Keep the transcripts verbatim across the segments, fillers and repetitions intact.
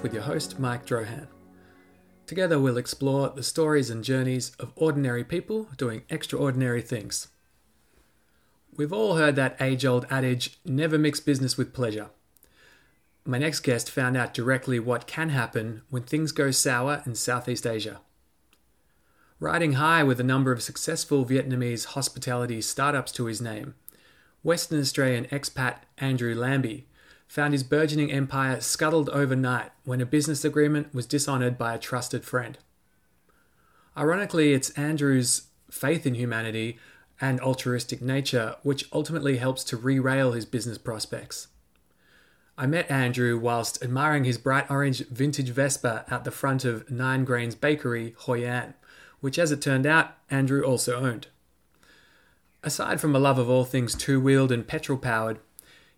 Podcast with your host, Mike Drohan. Together we'll explore the stories and journeys of ordinary people doing extraordinary things. We've all heard that age-old adage, never mix business with pleasure. My next guest found out directly what can happen when things go sour in Southeast Asia. Riding high with a number of successful Vietnamese hospitality startups to his name, Western Australian expat Andrew Lambie found his burgeoning empire scuttled overnight when a business agreement was dishonoured by a trusted friend. Ironically, it's Andrew's faith in humanity and altruistic nature which ultimately helps to re-rail his business prospects. I met Andrew whilst admiring his bright orange vintage Vespa at the front of Nine Grains Bakery, Hoi An, which, as it turned out, Andrew also owned. Aside from a love of all things two-wheeled and petrol-powered,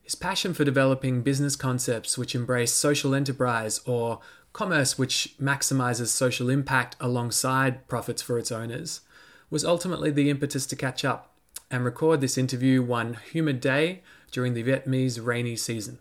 his passion for developing business concepts which embrace social enterprise or commerce which maximises social impact alongside profits for its owners was ultimately the impetus to catch up and record this interview one humid day during the Vietnamese rainy season.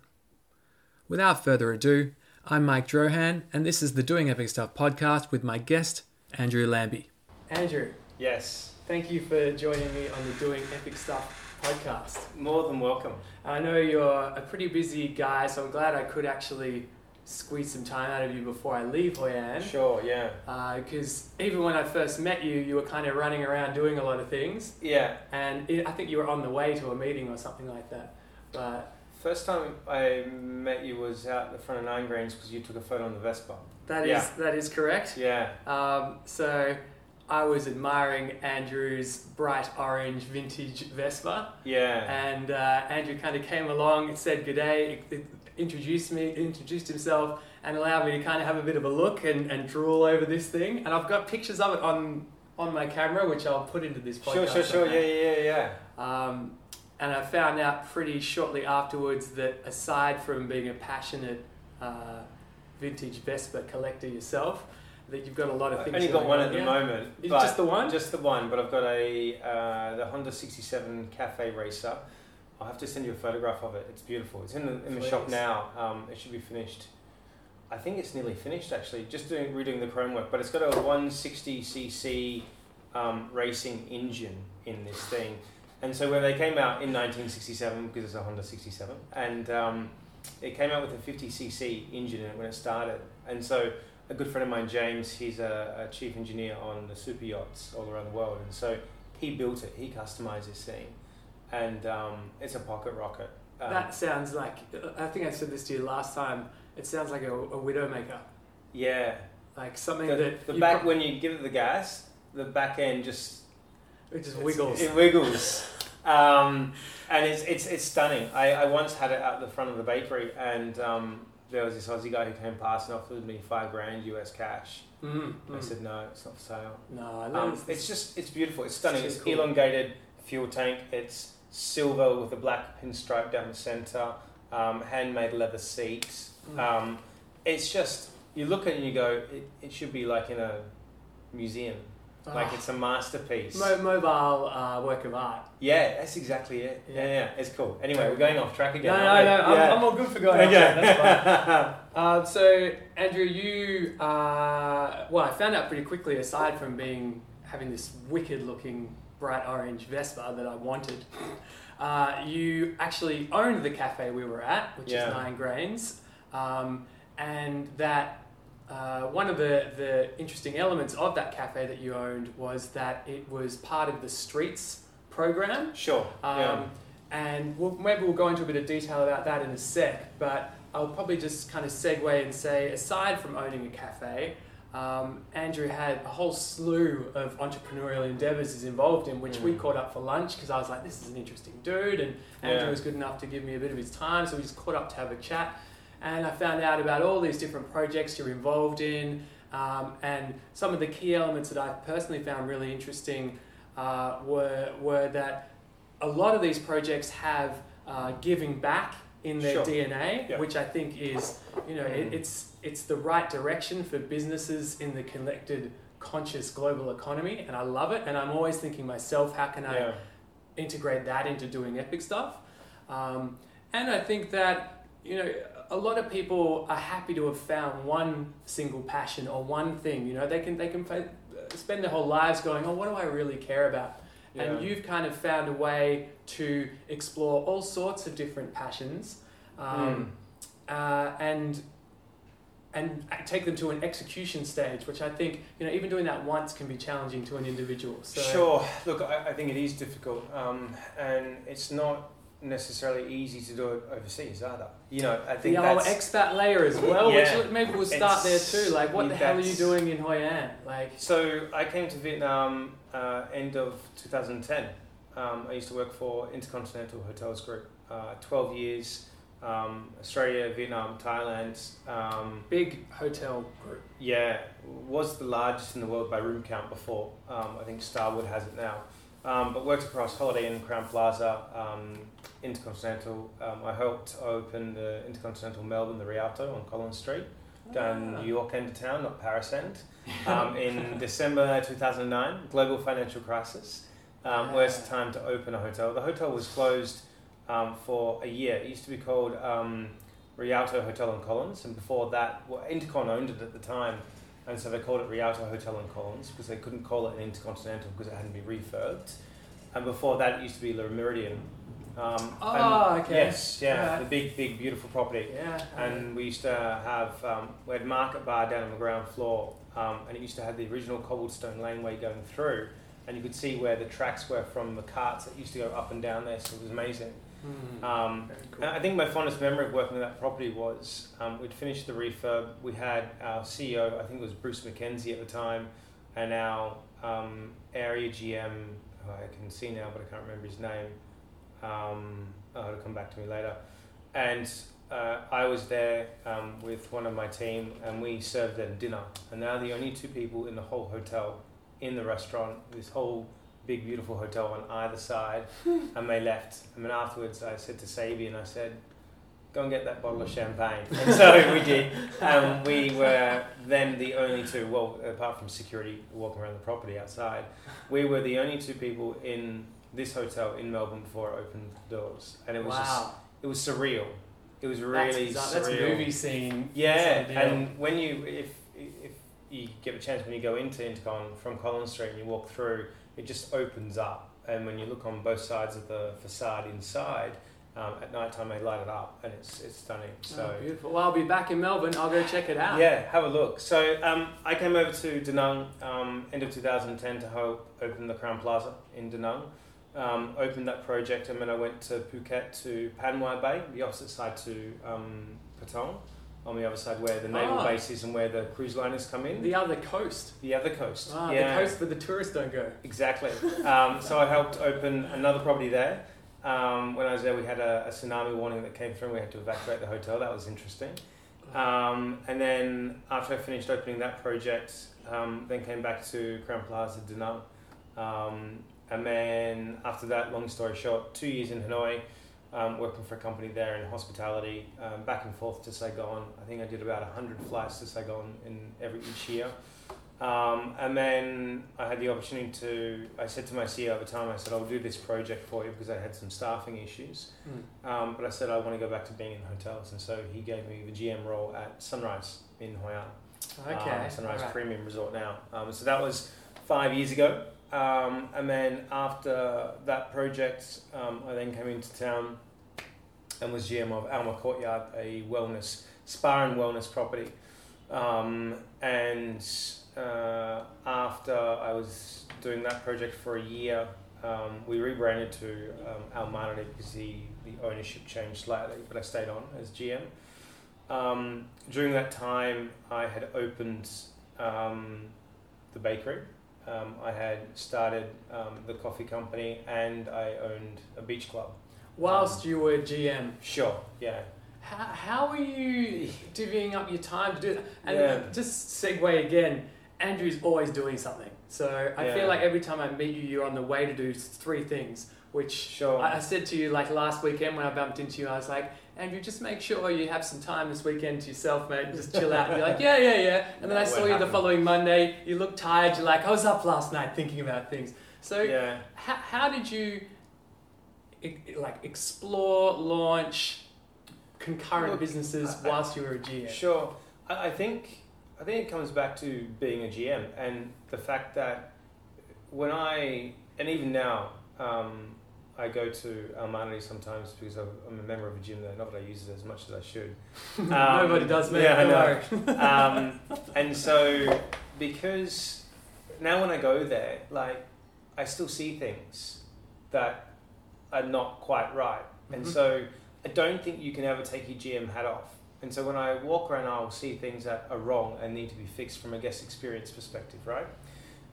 Without further ado, I'm Mike Drohan, and this is the Doing Epic Stuff podcast with my guest, Andrew Lambie. Andrew. Yes. Thank you for joining me on the Doing Epic Stuff podcast. More than welcome. I know you're a pretty busy guy, so I'm glad I could actually squeeze some time out of you before I leave Hoi An. Sure, yeah. Because uh, even when I first met you, you were kind of running around doing a lot of things. Yeah. And it, I think you were on the way to a meeting or something like that. But first time I met you was out the front of Nine Grains because you took a photo on the Vespa. That yeah. is that is correct. Yeah. Um, so I was admiring Andrew's bright orange vintage Vespa. Yeah. And uh, Andrew kind of came along and said good day, introduced me, introduced himself, and allowed me to kind of have a bit of a look and, and drool over this thing. And I've got pictures of it on on my camera, which I'll put into this podcast. Sure, sure, sure. Yeah, yeah, yeah, yeah. Um, and I found out pretty shortly afterwards that aside from being a passionate uh, vintage Vespa collector yourself, that you've got a lot of things. I've only got one on at the moment. Just the one? Just the one, but I've got a uh, the Honda sixty-seven Cafe Racer. I'll have to send you a photograph of it. It's beautiful. It's in the, in the shop now. Um, it should be finished. I think it's nearly finished actually, just doing redoing the chrome work, but it's got a one sixty c c um, racing engine in this thing. And so when they came out in nineteen sixty-seven, because it's a Honda sixty-seven, and um, it came out with a fifty c c engine in it when it started. And so a good friend of mine, James, he's a, a chief engineer on the super yachts all around the world. And so he built it, he customized this thing. And um, it's a pocket rocket. Um, that sounds like, I think I said this to you last time, it sounds like a, a Widowmaker. Yeah. Like something the, that... The back, pro- when you give it the gas, the back end just... It just wiggles. It's, it wiggles. Um, and it's it's it's stunning. I, I once had it out the front of the bakery, and um, there was this Aussie guy who came past and offered me five grand U S cash. Mm-hmm. I said, no, it's not for sale. No, I love um, it. It's just, it's beautiful. It's stunning. It's, it's cool. Elongated fuel tank. It's silver with a black pinstripe down the centre. Um, handmade leather seats. Mm. Um, it's just, you look at it and you go, it, it should be like in a museum. Like oh, it's a masterpiece. Mo- mobile uh, work of art. Yeah, that's exactly it. Yeah, yeah, yeah. It's cool. Anyway, we're going off track again. No, no, no. I'm, yeah. I'm all good for going okay. off track. That's fine. uh, so, Andrew, you... Uh, well, I found out pretty quickly, aside from being having this wicked-looking bright orange Vespa that I wanted, uh, you actually owned the cafe we were at, which yeah. is Nine Grains, um, and that... Uh, one of the, the interesting elements of that cafe that you owned was that it was part of the Streets program. Sure. Um, yeah. And we'll, maybe we'll go into a bit of detail about that in a sec, but I'll probably just kind of segue and say, aside from owning a cafe, um, Andrew had a whole slew of entrepreneurial endeavours he's involved in, which mm. we caught up for lunch because I was like, this is an interesting dude, and Andrew yeah. was good enough to give me a bit of his time, so we just caught up to have a chat. And I found out about all these different projects you're involved in, um, and some of the key elements that I personally found really interesting uh, were were that a lot of these projects have uh, giving back in their sure. D N A, yeah. which I think is, you know, it, it's it's the right direction for businesses in the connected, conscious global economy, and I love it. And I'm always thinking myself, how can I yeah. integrate that into doing epic stuff? Um, and I think that you know, a lot of people are happy to have found one single passion or one thing. You know, they can they can play, spend their whole lives going, oh, what do I really care about? Yeah. And you've kind of found a way to explore all sorts of different passions, um, mm. uh, and and take them to an execution stage, which I think, you know, even doing that once can be challenging to an individual. So. Sure. Look, I, I think it is difficult, um, and it's not necessarily easy to do it overseas either. You know, I think the that's... The expat layer as well, yeah, which maybe we'll start there too. Like, what the hell are you doing in Hoi An? Like, so I came to Vietnam uh, end of two thousand ten. Um, I used to work for Intercontinental Hotels Group, uh, twelve years. Um, Australia, Vietnam, Thailand, um, big hotel group. Yeah, was the largest in the world by room count before. Um, I think Starwood has it now. Um, but worked across Holiday Inn, Crowne Plaza, um, Intercontinental. Um, I helped open the Intercontinental Melbourne, the Rialto on Collins Street, oh. down New York end of town, not Paris end. Um, in December two thousand nine, global financial crisis. Um, worst time to open a hotel. The hotel was closed. Um, for a year. It used to be called um, Rialto Hotel on Collins, and before that, well, Intercon owned it at the time, and so they called it Rialto Hotel on Collins because they couldn't call it an Intercontinental because it hadn't been refurbed. And before that, it used to be Le Meridien. Um, oh, okay. Yes, yeah, right. The big, big, beautiful property. Yeah. And we used to have, um, we had Market Bar down on the ground floor, um, and it used to have the original cobblestone laneway going through, and you could see where the tracks were from the carts that used to go up and down there, so it was amazing. Mm, um, cool. I think my fondest memory of working with that property was um, we'd finished the refurb. We had our C E O, I think it was Bruce McKenzie at the time, and our um, area G M, who I can see now but I can't remember his name, um, oh, it'll come back to me later, and uh, I was there um, with one of my team, and we served them dinner, and they're the only two people in the whole hotel in the restaurant, this whole big beautiful hotel on either side, and they left. I mean, afterwards I said to Sabian, I said, go and get that bottle of champagne. And so we did. Um, we were then the only two, well, apart from security walking around the property outside, we were the only two people in this hotel in Melbourne before it opened the doors. And it was wow. just, it was surreal. It was really that's surreal. That's movie scene. Yeah, and when you, if, if you get a chance, when you go into Intercon from Collins Street and you walk through, it just opens up, and when you look on both sides of the facade inside, um, at night time they light it up, and it's it's stunning. So oh, beautiful. Well, I'll be back in Melbourne. I'll go check it out. Yeah, have a look. So um, I came over to Da Nang um, end of two thousand ten to help open the Crowne Plaza in Da Nang. Um, opened that project, and then I went to Phuket to Panwa Bay, the opposite side to um, Patong, on the other side where the naval oh. base is and where the cruise liners come in. The other coast. The other coast. Ah, yeah. The coast where the tourists don't go. Exactly. Um, so I helped open another property there. Um, when I was there, we had a, a tsunami warning that came through, and we had to evacuate the hotel. That was interesting. Um, and then after I finished opening that project, um, then came back to Crowne Plaza, Da Nang. Um, and then after that, long story short, two years in Hanoi, Um, working for a company there in hospitality, um, back and forth to Saigon. I think I did about one hundred flights to Saigon in every each year. Um, and then I had the opportunity to, I said to my C E O at the time, I said, I'll do this project for you because I had some staffing issues. Mm. Um, but I said, I want to go back to being in hotels. And so he gave me the G M role at Sunrise in Hoi An. Okay. Um, Sunrise right. Premium Resort now. Um, so that was five years ago. Um, and then after that project, um, I then came into town and was G M of Alma Courtyard, a wellness, spa and wellness property. Um, and uh, after I was doing that project for a year, um, we rebranded to um, Almanity because the, the ownership changed slightly, but I stayed on as G M. Um, during that time, I had opened um, the bakery. Um, I had started um, the coffee company, and I owned a beach club. Whilst um, you were G M? Sure, yeah. How, how were you divvying up your time to do that? And yeah. just segue again, Andrew's always doing something. So I yeah. feel like every time I meet you, you're on the way to do three things, which sure. I, I said to you like last weekend when I bumped into you, I was like, Andrew, just make sure you have some time this weekend to yourself, mate. Just chill out. And you're like, yeah, yeah, yeah. And then I saw you the following Monday. You look tired. You're like, I was up last night thinking about things. So yeah. how, how did you like explore, launch, concurrent Look, businesses I, whilst you were a G M? Sure. I, I think I think it comes back to being a G M and the fact that when I, and even now, um, I go to Almani sometimes because I'm a member of a gym there. Not that I use it as much as I should. Um, Nobody does, man. Yeah, I know. um, and so, because now when I go there, like, I still see things that are not quite right. And mm-hmm. so, I don't think you can ever take your G M hat off. And so, when I walk around, I'll see things that are wrong and need to be fixed from a guest experience perspective, right?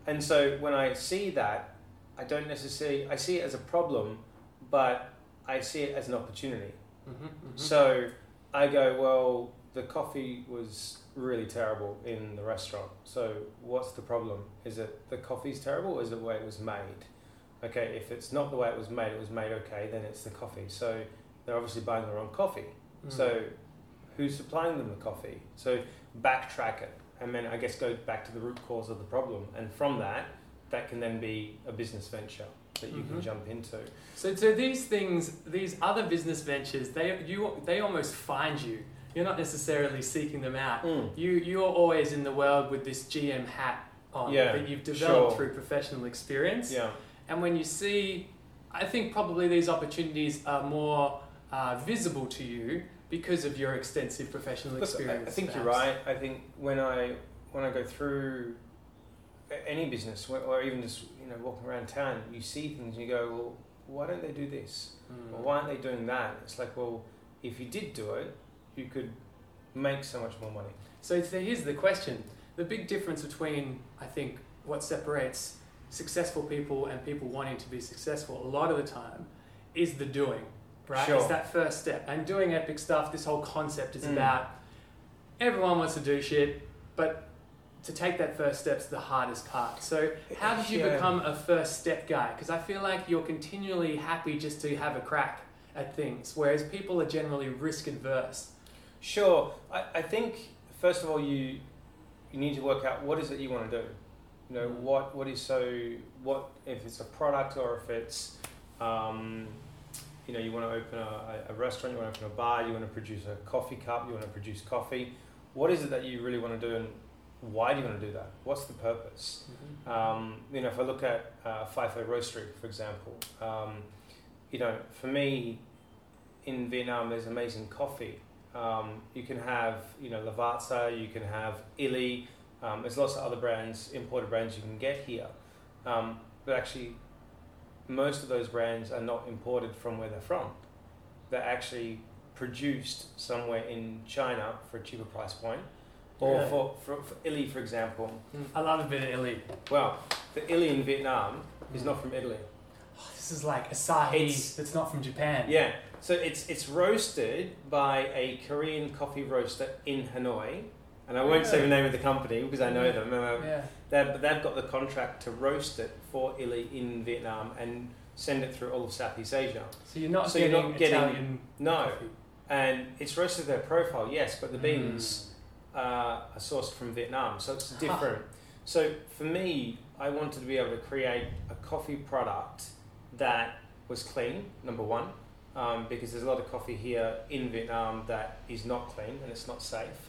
And so, when I see that, I don't necessarily, I see it as a problem, but I see it as an opportunity. Mm-hmm, mm-hmm. So I go, well, the coffee was really terrible in the restaurant. So what's the problem? Is it the coffee's terrible or is it the way it was made? Okay, if it's not the way it was made, it was made okay, then it's the coffee. So they're obviously buying the wrong coffee. Mm-hmm. So who's supplying them the coffee? So backtrack it. And then I guess go back to the root cause of the problem. And from that, that can then be a business venture that you mm-hmm. can jump into. So, so these things, these other business ventures, they you they almost find you. You're not necessarily seeking them out. Mm. You you're always in the world with this G M hat on yeah, that you've developed sure. through professional experience. Yeah. And when you see, I think probably these opportunities are more uh, visible to you because of your extensive professional experience. Look, I think perhaps. You're right. I think when I when I go through any business, or even just you know walking around town, you see things and you go, well, why don't they do this? Mm. Or why aren't they doing that? It's like, well, if you did do it, you could make so much more money. So here's the question. The big difference between, I think, what separates successful people and people wanting to be successful a lot of the time is the doing, right? Sure. It's that first step. And doing epic stuff, this whole concept is mm. about everyone wants to do shit, but to take that first step's the hardest part. So how did you yeah. become a first step guy? Because I feel like you're continually happy just to have a crack at things, whereas people are generally risk adverse. Sure. I, I think, first of all, you you need to work out what is it you want to do. You know, what what is so, what if it's a product or if it's, um, you know, you want to open a, a restaurant, you want to open a bar, you want to produce a coffee cup, you want to produce coffee. What is it that you really want to do and why do you want to do that? What's the purpose? Mm-hmm. Um, you know, if I look at uh, Faifo Roastery, for example, um, you know, for me, in Vietnam, there's amazing coffee. Um, you can have, you know, Lavazza, you can have Illy. Um, there's lots of other brands, imported brands you can get here. Um, but actually, most of those brands are not imported from where they're from. They're actually produced somewhere in China for a cheaper price point. Or yeah. for, for, for Illy, for example. I love a bit of Illy. Well, the Illy in Vietnam is not from Italy. Oh, this is like Asahi it's, that's not from Japan. Yeah. So it's it's roasted by a Korean coffee roaster in Hanoi. And I won't yeah. say the name of the company because I know yeah. them. Um, yeah. They've, they've got the contract to roast it for Illy in Vietnam and send it through all of Southeast Asia. So you're not, so getting, you're not getting Italian No. coffee. And it's roasted their profile, yes, but the beans... Mm. Uh, a source from Vietnam, so it's different. So for me, I wanted to be able to create a coffee product that was clean, number one, um, because there's a lot of coffee here in Vietnam that is not clean and it's not safe.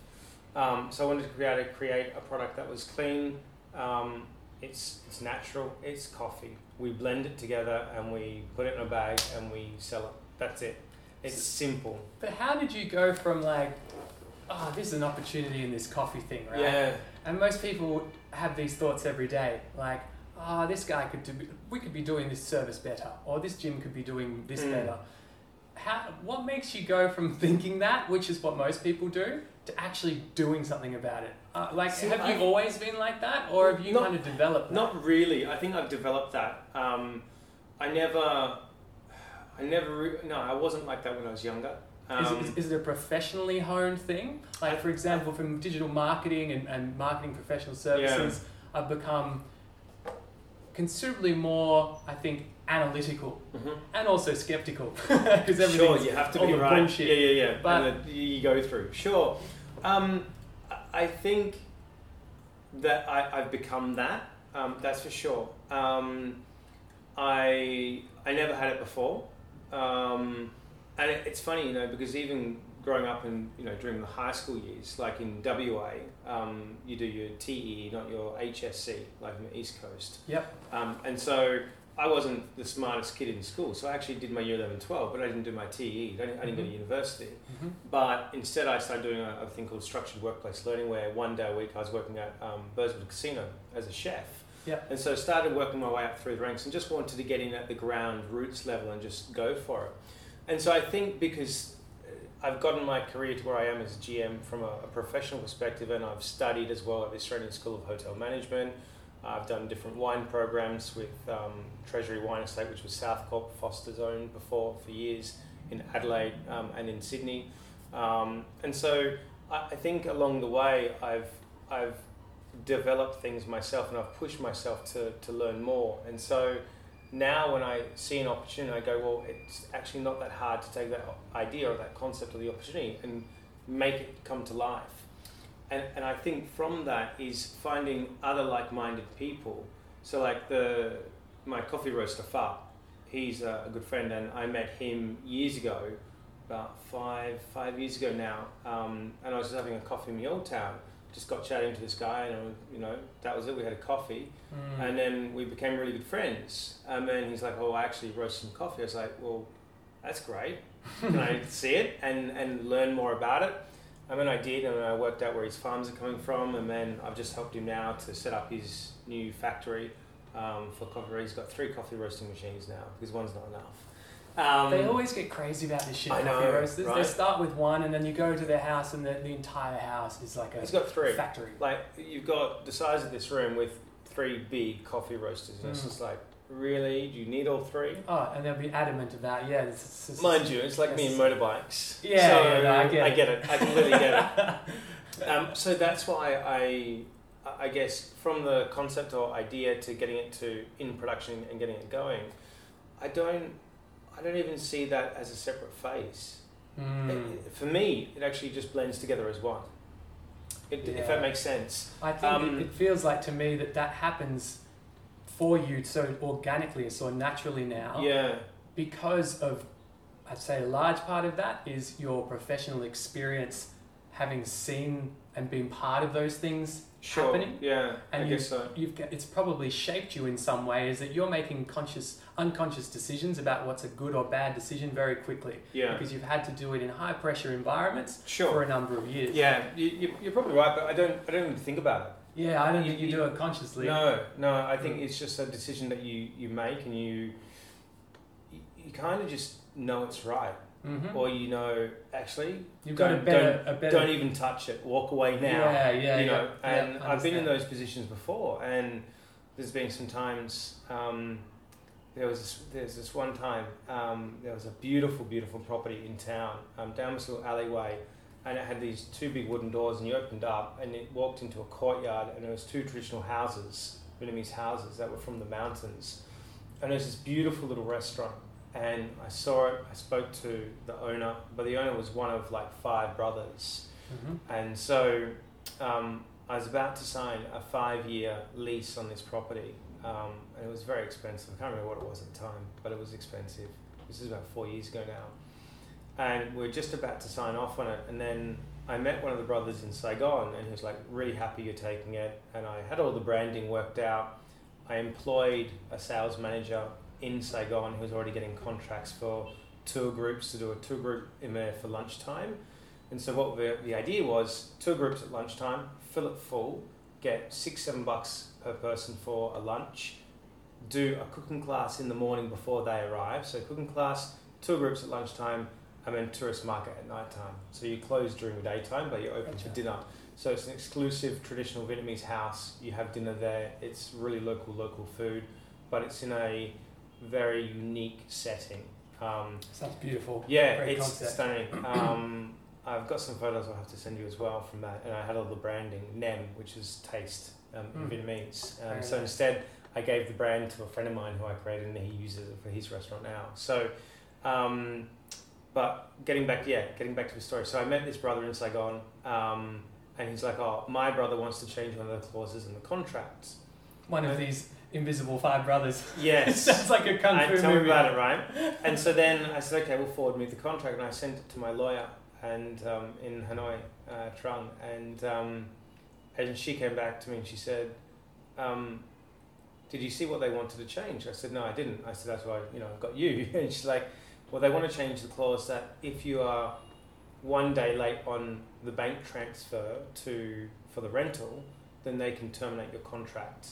Um, so I wanted to create a, create a product that was clean, um, it's, it's natural, it's coffee. We blend it together and we put it in a bag and we sell it. That's it. It's so, simple. But how did you go from like... oh, this is an opportunity in this coffee thing, right? Yeah. And most people have these thoughts every day, like, ah, oh, this guy could do, we could be doing this service better, or this gym could be doing this mm. better. How? What makes you go from thinking that, which is what most people do, to actually doing something about it? Uh, like, See, have I, you always been like that, or have you not, kind of developed that? Not really. I think I've developed that. Um, I never, I never, re- no, I wasn't like that when I was younger. Um, is, it, is, is it a professionally honed thing? Like, for example, from digital marketing and, and marketing professional services, yeah. I've become considerably more, I think, analytical mm-hmm. and also skeptical. Because everything's sure, you have to all be right. Bullshit. Yeah, yeah, yeah. But and the, you go through. Sure. Um, I think that I, I've become that. Um, that's for sure. Um, I I never had it before. Um, And it's funny, you know, because even growing up and, you know, during the high school years, like in W A, um, you do your T E, not your H S C, like in the East Coast. Yep. Um, and so I wasn't the smartest kid in school, so I actually did my year eleven, twelve, but I didn't do my T E, I didn't, I didn't mm-hmm. go to university. Mm-hmm. But instead I started doing a, a thing called structured workplace learning, where one day a week I was working at um, Burswood Casino as a chef. Yep. And so I started working my way up through the ranks and just wanted to get in at the ground roots level and just go for it. And so I think because I've gotten my career to where I am as a G M from a, a professional perspective, and I've studied as well at the Australian School of Hotel Management. I've done different wine programs with um, Treasury Wine Estate, which was Southcorp Foster's owned before for years, in Adelaide um, and in Sydney. Um, and so I, I think along the way I've I've developed things myself, and I've pushed myself to, to learn more. And so now when I see an opportunity, I go, well, it's actually not that hard to take that idea or that concept or the opportunity and make it come to life. And, and I think from that is finding other like-minded people. So like the my coffee roaster, Far, he's a, a good friend, and I met him years ago, about five five years ago now, um, and I was just having a coffee in the old town. Just got chatting to this guy, and you know that was it. We had a coffee, mm. and then we became really good friends. And then he's like, "Oh, I actually roast some coffee." I was like, "Well, that's great. Can I see it and and learn more about it?" And then I did, and I worked out where his farms are coming from. And then I've just helped him now to set up his new factory um, for coffee. He's got three coffee roasting machines now because one's not enough. Um, they always get crazy about this shit. I know, coffee roasters. Right? They start with one, and then you go to their house, and the, the entire house is like a it's got three. factory. Like you've got the size of this room with three big coffee roasters, and mm. it's just like, really, do you need all three? Oh, and they'll be adamant about yeah. It's, it's, it's, Mind you, it's like me and motorbikes. Yeah, so yeah no, I, get I get it. it. I completely get it. Um, so that's why I, I guess, from the concept or idea to getting it to in production and getting it going, I don't. I don't even see that as a separate phase. Mm. It, for me, it actually just blends together as one, it, yeah. if that makes sense. I think um, it, it feels like to me that that happens for you so organically, so naturally now. Yeah. Because of, I'd say a large part of that is your professional experience, having seen and been part of those things sure. happening. Yeah, and I you've, guess so. You've, it's probably shaped you in some way, is that you're making conscious, unconscious decisions about what's a good or bad decision very quickly. Yeah. Because you've had to do it in high pressure environments sure. for a number of years. Yeah, you, you're probably right, but I don't, I don't even think about it. Yeah, I don't you, think you, you do it consciously. No, no, I think it's just a decision that you, you make, and you, you, you kind of just know it's right. Mm-hmm. Or you know, actually, you've got a better, don't, a better. Don't even touch it. Walk away now. Yeah, yeah, you know. Yeah, and yeah, I've been in those positions before, and there's been some times. Um, there was this, there's this one time. Um, there was a beautiful, beautiful property in town, um, down this little alleyway, and it had these two big wooden doors, and you opened up, and it walked into a courtyard, and there was two traditional houses, Vietnamese houses that were from the mountains, and there's this beautiful little restaurant. And I saw it, I spoke to the owner, but the owner was one of like five brothers. Mm-hmm. And so um, I was about to sign a five-year lease on this property. Um, and it was very expensive. I can't remember what it was at the time, but it was expensive. This is about four years ago now. And we we're just about to sign off on it. And then I met one of the brothers in Saigon, and he was like, really happy you're taking it. And I had all the branding worked out. I employed a sales manager in Saigon who was already getting contracts for tour groups to do a tour group in there for lunchtime. And so what the, the idea was, tour groups at lunchtime, fill it full, get six, seven bucks per person for a lunch, do a cooking class in the morning before they arrive. So cooking class, tour groups at lunchtime, and then tourist market at nighttime. So you close during the daytime, but you're open gotcha. for dinner. So it's an exclusive traditional Vietnamese house. You have dinner there. It's really local, local food, but it's in a very unique setting. Um, Sounds beautiful. Yeah, Great it's concept. stunning. Um, I've got some photos I'll have to send you as well from that, and I had all the branding, Nem, which is taste um, mm. in Vietnamese. Um, so nice. Instead, I gave the brand to a friend of mine who I created, and he uses it for his restaurant now. So, um, but getting back, yeah, getting back to the story. So I met this brother in Saigon, um, and he's like, "Oh, my brother wants to change one of the clauses in the contract." One of these invisible five brothers. Yes. It sounds like a kung fu movie. Tell me about it, right? And so then I said, okay, we'll forward me the contract, and I sent it to my lawyer and um, in Hanoi, uh, Trang, and um, and she came back to me and she said, um, "Did you see what they wanted to change?" I said, "No, I didn't." I said, "That's why, you know, I've got you." And she's like, "Well, they want to change the clause that if you are one day late on the bank transfer to for the rental, then they can terminate your contract,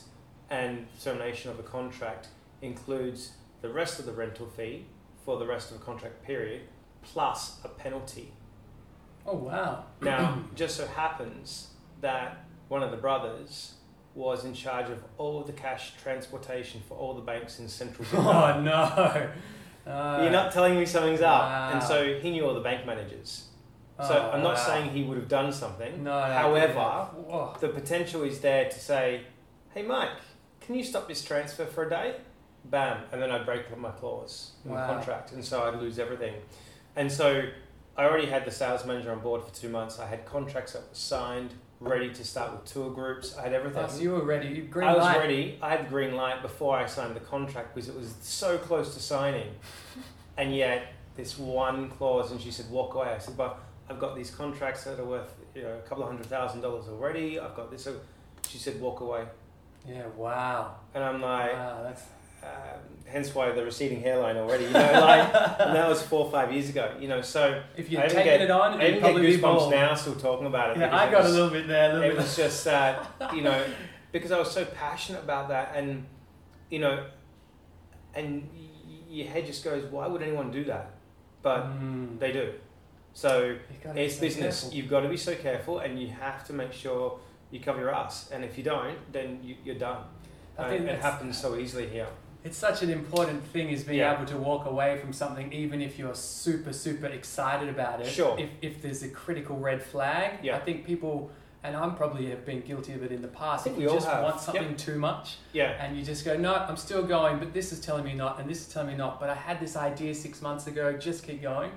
and termination of the contract includes the rest of the rental fee for the rest of the contract period plus a penalty." Oh, wow. Now, just so happens that one of the brothers was in charge of all the cash transportation for all the banks in central Vietnam. Oh, no. Uh, You're not telling me something's up. Wow. And so he knew all the bank managers. So oh, I'm not wow. saying he would have done something. No. However, no. the potential is there to say, "Hey, Mike, can you stop this transfer for a day?" Bam. And then I'd break my clause in wow. the contract. And so I'd lose everything. And so I already had the sales manager on board for two months. I had contracts that were signed, ready to start with tour groups. I had everything. Oh, so you were ready. You green I light. was ready. I had green light before I signed the contract because it was so close to signing. And yet this one clause, and she said, "Walk away." I said, "But I've got these contracts that are worth, you know, a couple of hundred thousand dollars already. I've got this." She said, "Walk away." Yeah, wow. And I'm like, wow, that's... Um, hence why the receding hairline already, you know, like, and that was four or five years ago, you know, so. If you'd taken get, it on, it'd probably get goosebumps now still talking about it. Yeah, I got was, a little bit there, a little it bit. It was just that, uh, you know, because I was so passionate about that, and, you know, and your head just goes, why would anyone do that? But mm. they do. So it's business. Careful. You've got to be so careful, and you have to make sure you cover your ass. And if you don't, then you, you're done. I um, think it happens so easily here. It's such an important thing is being yeah. able to walk away from something, even if you're super, super excited about it. Sure. If, if there's a critical red flag, yeah. I think people, and I'm probably have been guilty of it in the past, if you just have. want something yep. too much yeah. and you just go, "No, I'm still going, but this is telling me not, and this is telling me not, but I had this idea six months ago, just keep going."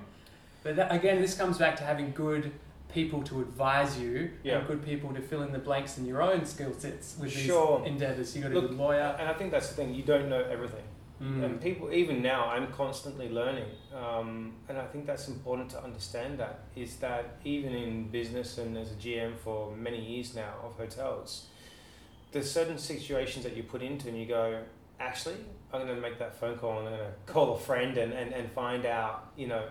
But that, again, this comes back to having good people to advise you yeah. and good people to fill in the blanks in your own skill sets with sure. these endeavours. You've got to be a lawyer. And I think that's the thing. You don't know everything. Mm. And people, even now, I'm constantly learning. Um, and I think that's important to understand that, is that even in business and as a G M for many years now of hotels, there's certain situations that you put into and you go, "Actually, I'm going to make that phone call and I'm going to call a friend and, and, and find out, you know,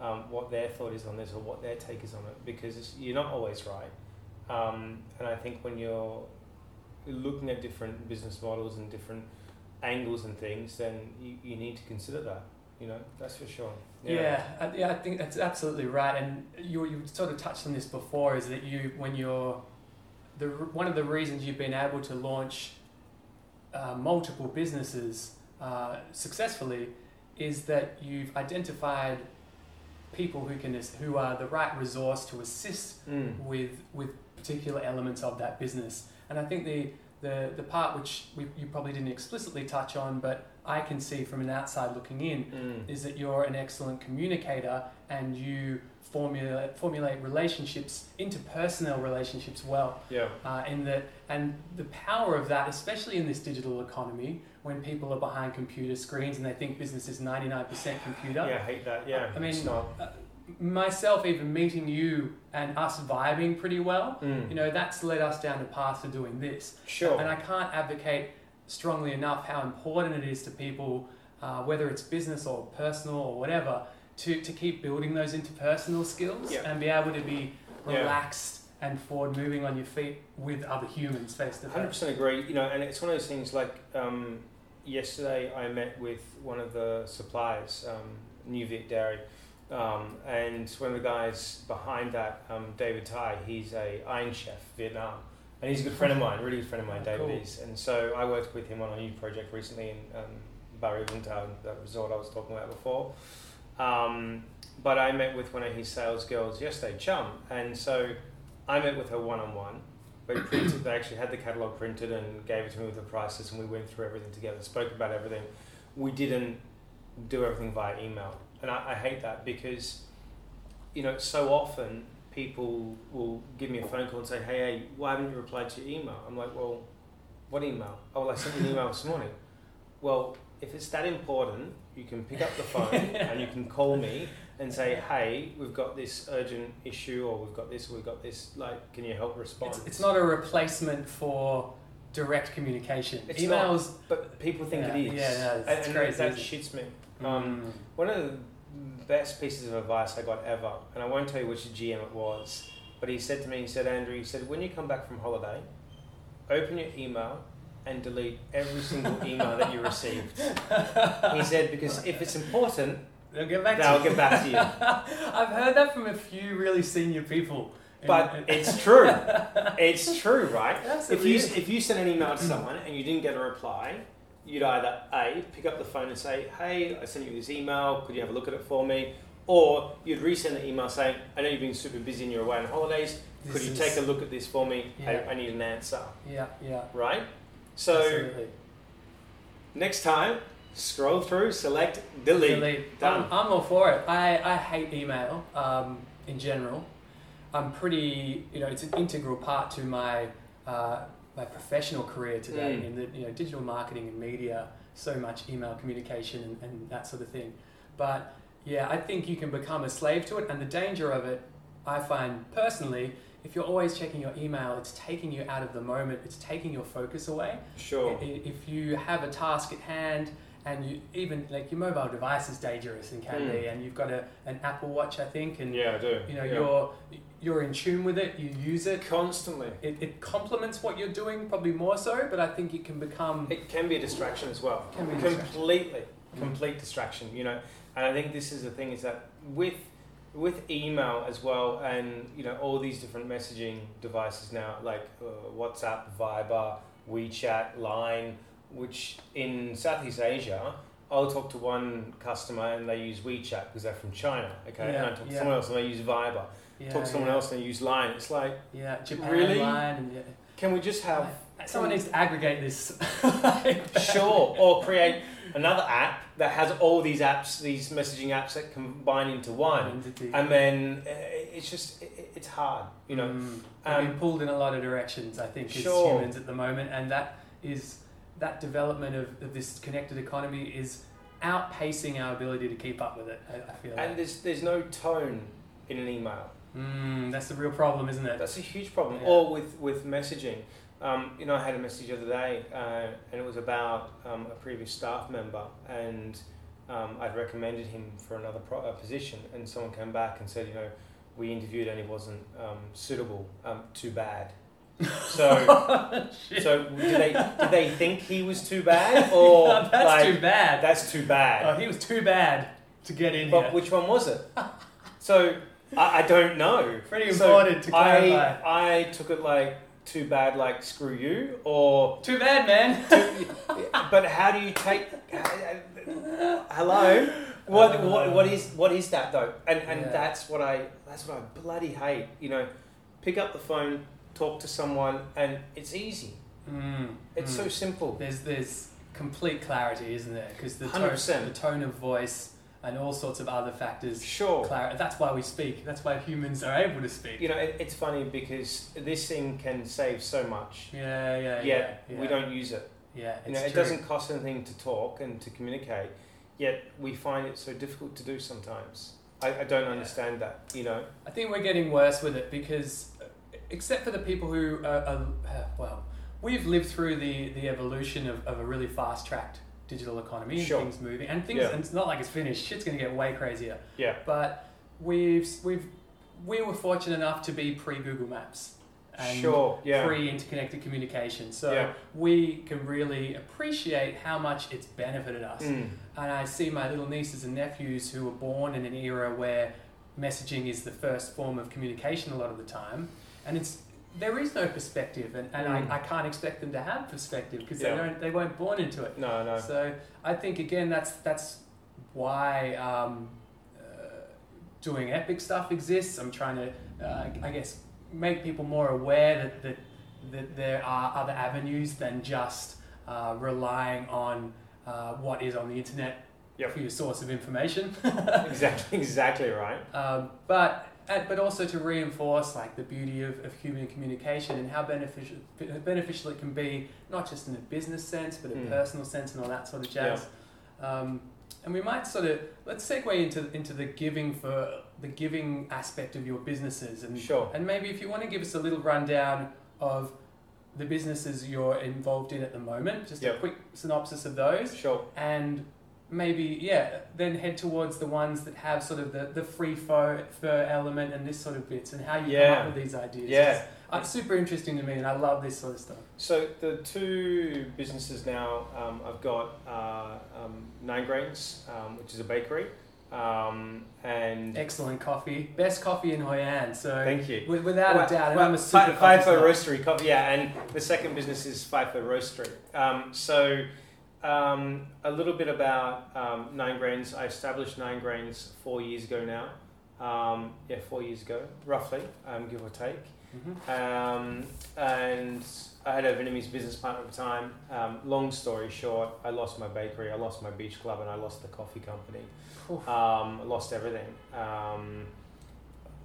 Um, what their thought is on this or what their take is on it," because it's, you're not always right. Um, and I think when you're looking at different business models and different angles and things, then you, you need to consider that, you know, that's for sure. Yeah, yeah I, yeah, I think that's absolutely right. And you you sort of touched on this before, is that you, when you're, the one of the reasons you've been able to launch uh, multiple businesses uh, successfully is that you've identified people who can who are the right resource to assist mm. with with particular elements of that business. And I think the the, the part which we, you probably didn't explicitly touch on, but I can see from an outside looking in, mm. is that you're an excellent communicator and you formulate formulate relationships, interpersonal relationships well. Yeah. Uh, in that, and the power of that, especially in this digital economy, when people are behind computer screens and they think business is ninety-nine percent computer. Yeah, I hate that. Yeah, I mean, it's not. Uh, myself even meeting you and us vibing pretty well, mm. you know, that's led us down the path to doing this. Sure. And I can't advocate strongly enough how important it is to people, uh, whether it's business or personal or whatever, to, to keep building those interpersonal skills yeah. and be able to be relaxed yeah. and forward moving on your feet with other humans face to face. one hundred percent agree. You know, and it's one of those things like... Um, Yesterday, I met with one of the suppliers, um, New Viet Dairy, um, and one of the guys behind that, um, David Tai, he's a Iron Chef, Vietnam, and he's a good friend of mine, really good friend of mine, David cool. is. And so I worked with him on a new project recently in um, Barrio Vintau, that resort I was talking about before. Um, but I met with one of his sales girls yesterday, Chum, and so I met with her one-on-one. They printed, they actually had the catalogue printed and gave it to me with the prices, and we went through everything together, spoke about everything. We didn't do everything via email. And I, I hate that because, you know, so often people will give me a phone call and say, hey, hey, why haven't you replied to your email? I'm like, well, what email? Oh, well, I sent you an email this morning. Well, if it's that important, you can pick up the phone and you can call me and say, hey, we've got this urgent issue, or we've got this, we've got this, like, can you help respond? It's, it's not a replacement for direct communication. It's Emails... Not, but people think yeah, it is. Yeah, no, it's, and, it's crazy. And that shits me. Mm. Um, one of the best pieces of advice I got ever, and I won't tell you which G M it was, but he said to me, he said, Andrew, he said, when you come back from holiday, open your email and delete every single email that you received. He said, because if it's important, they'll get back, they'll to, you. Get back to you. I've heard that from a few really senior people. But it's true. It's true, right? Absolutely. If you if you send an email to someone and you didn't get a reply, you'd either A, pick up the phone and say, hey, I sent you this email, could you have a look at it for me? Or you'd resend the email saying, I know you've been super busy and you're away on holidays, this could you is... take a look at this for me? Yeah. I, I need an answer. Yeah, yeah. Right? So, absolutely. Next time, scroll through, select, delete. delete. Done. I'm, I'm all for it. I, I hate email um, in general. I'm pretty, you know, it's an integral part to my uh, my professional career today mm. in the, you know, digital marketing and media, so much email communication and, and that sort of thing. But yeah, I think you can become a slave to it, and the danger of it, I find personally, if you're always checking your email, it's taking you out of the moment, it's taking your focus away. Sure. If you have a task at hand, and you even, like, your mobile device is dangerous and can mm. be, and you've got a an Apple Watch, I think, and yeah, I do. You know, yeah. you're you're in tune with it, you use it constantly. It, it complements what you're doing, probably more so, but I think it can become... It can be a distraction as well. Can be a distraction. Completely, complete mm. distraction, you know. And I think this is the thing, is that with with email as well, and, you know, all these different messaging devices now, like uh, WhatsApp, Viber, WeChat, Line, which in Southeast Asia, I'll talk to one customer and they use WeChat because they're from China, okay? Yeah, and I talk to yeah. someone else and they use Viber. Yeah, talk to someone yeah. else and they use Line. It's like, yeah, Japan, really? Line and, yeah. Can we just have... Someone needs to aggregate this. Sure, or create another app that has all these apps, these messaging apps that combine into one. Entity. And then it's just, it's hard, you know. Mm. Um, We've been pulled in a lot of directions, I think, sure. as humans at the moment, and that is... that development of, of this connected economy is outpacing our ability to keep up with it, I, I feel like. And there's there's no tone in an email. Mm, that's the real problem, isn't it? That's a huge problem. Yeah. Or with, with messaging. Um, you know, I had a message the other day uh, and it was about um, a previous staff member, and um, I'd recommended him for another pro- uh, position, and someone came back and said, you know, we interviewed and he wasn't um, suitable, um, too bad. So, oh, so did they did they think he was too bad, or no, that's like, too bad? That's too bad. Oh, he was too bad to get in. But here. Which one was it? So I, I don't know. Pretty so important to clarify. I I took it like too bad, like screw you, or too bad, man. Too, but how do you take? Hello. What what what is what is that though? And and yeah. that's what I that's what I bloody hate. You know, pick up the phone. Talk to someone, and it's easy. Mm, it's mm. so simple. There's there's complete clarity, isn't there? Because the tone, the tone of voice and all sorts of other factors. Sure. Clar- that's why we speak. That's why humans are able to speak. You know, it, it's funny because this thing can save so much. Yeah, yeah, yeah. yeah. We don't use it. Yeah, it's you know, it true. Doesn't cost anything to talk and to communicate. Yet we find it so difficult to do sometimes. I, I don't understand yeah. that. You know. I think we're getting worse with it because. Except for the people who, are, are, well, we've lived through the, the evolution of, of a really fast-tracked digital economy and sure. things moving. And things, yeah. and it's not like it's finished. Shit's going to get way crazier. Yeah. But we've, we've, we were fortunate enough to be pre-Google Maps. And sure, yeah. pre-interconnected communication. So yeah. we can really appreciate how much it's benefited us. Mm. And I see my little nieces and nephews who were born in an era where messaging is the first form of communication a lot of the time. And it's there is no perspective, and, and mm. I, I can't expect them to have perspective because yeah. they don't they weren't born into it. No, no. So I think again that's that's why um, uh, doing epic stuff exists. I'm trying to uh, I guess make people more aware that that, that there are other avenues than just uh, relying on uh, what is on the internet yep. for your source of information. exactly, exactly right. Um, but. But also to reinforce like the beauty of, of human communication and how beneficial beneficial it can be, not just in a business sense, but a mm. personal sense and all that sort of jazz. Yeah. Um, and we might sort of let's segue into into the giving for the giving aspect of your businesses, and sure. and maybe if you want to give us a little rundown of the businesses you're involved in at the moment, just yep. a quick synopsis of those, sure, and maybe yeah, then head towards the ones that have sort of the the free fur element and this sort of bits, and how you yeah. come up with these ideas. Yeah. It's super interesting to me, and I love this sort of stuff. So the two businesses now, um, I've got uh, um, Nine Grains, um, which is a bakery, um, and excellent coffee, best coffee in Hoi An. So thank you, w- without well, a doubt. Well, I'm a super Faifo Roastery coffee, yeah. And the second business is Faifo Roastery. Um, so um, a little bit about um, Nine Grains. I established Nine Grains four years ago now. Um, yeah, four years ago, roughly, um, give or take. Mm-hmm. Um, and I had a Vietnamese business partner at the time. Um, long story short, I lost my bakery, I lost my beach club, and I lost the coffee company. Um, I lost everything. Um,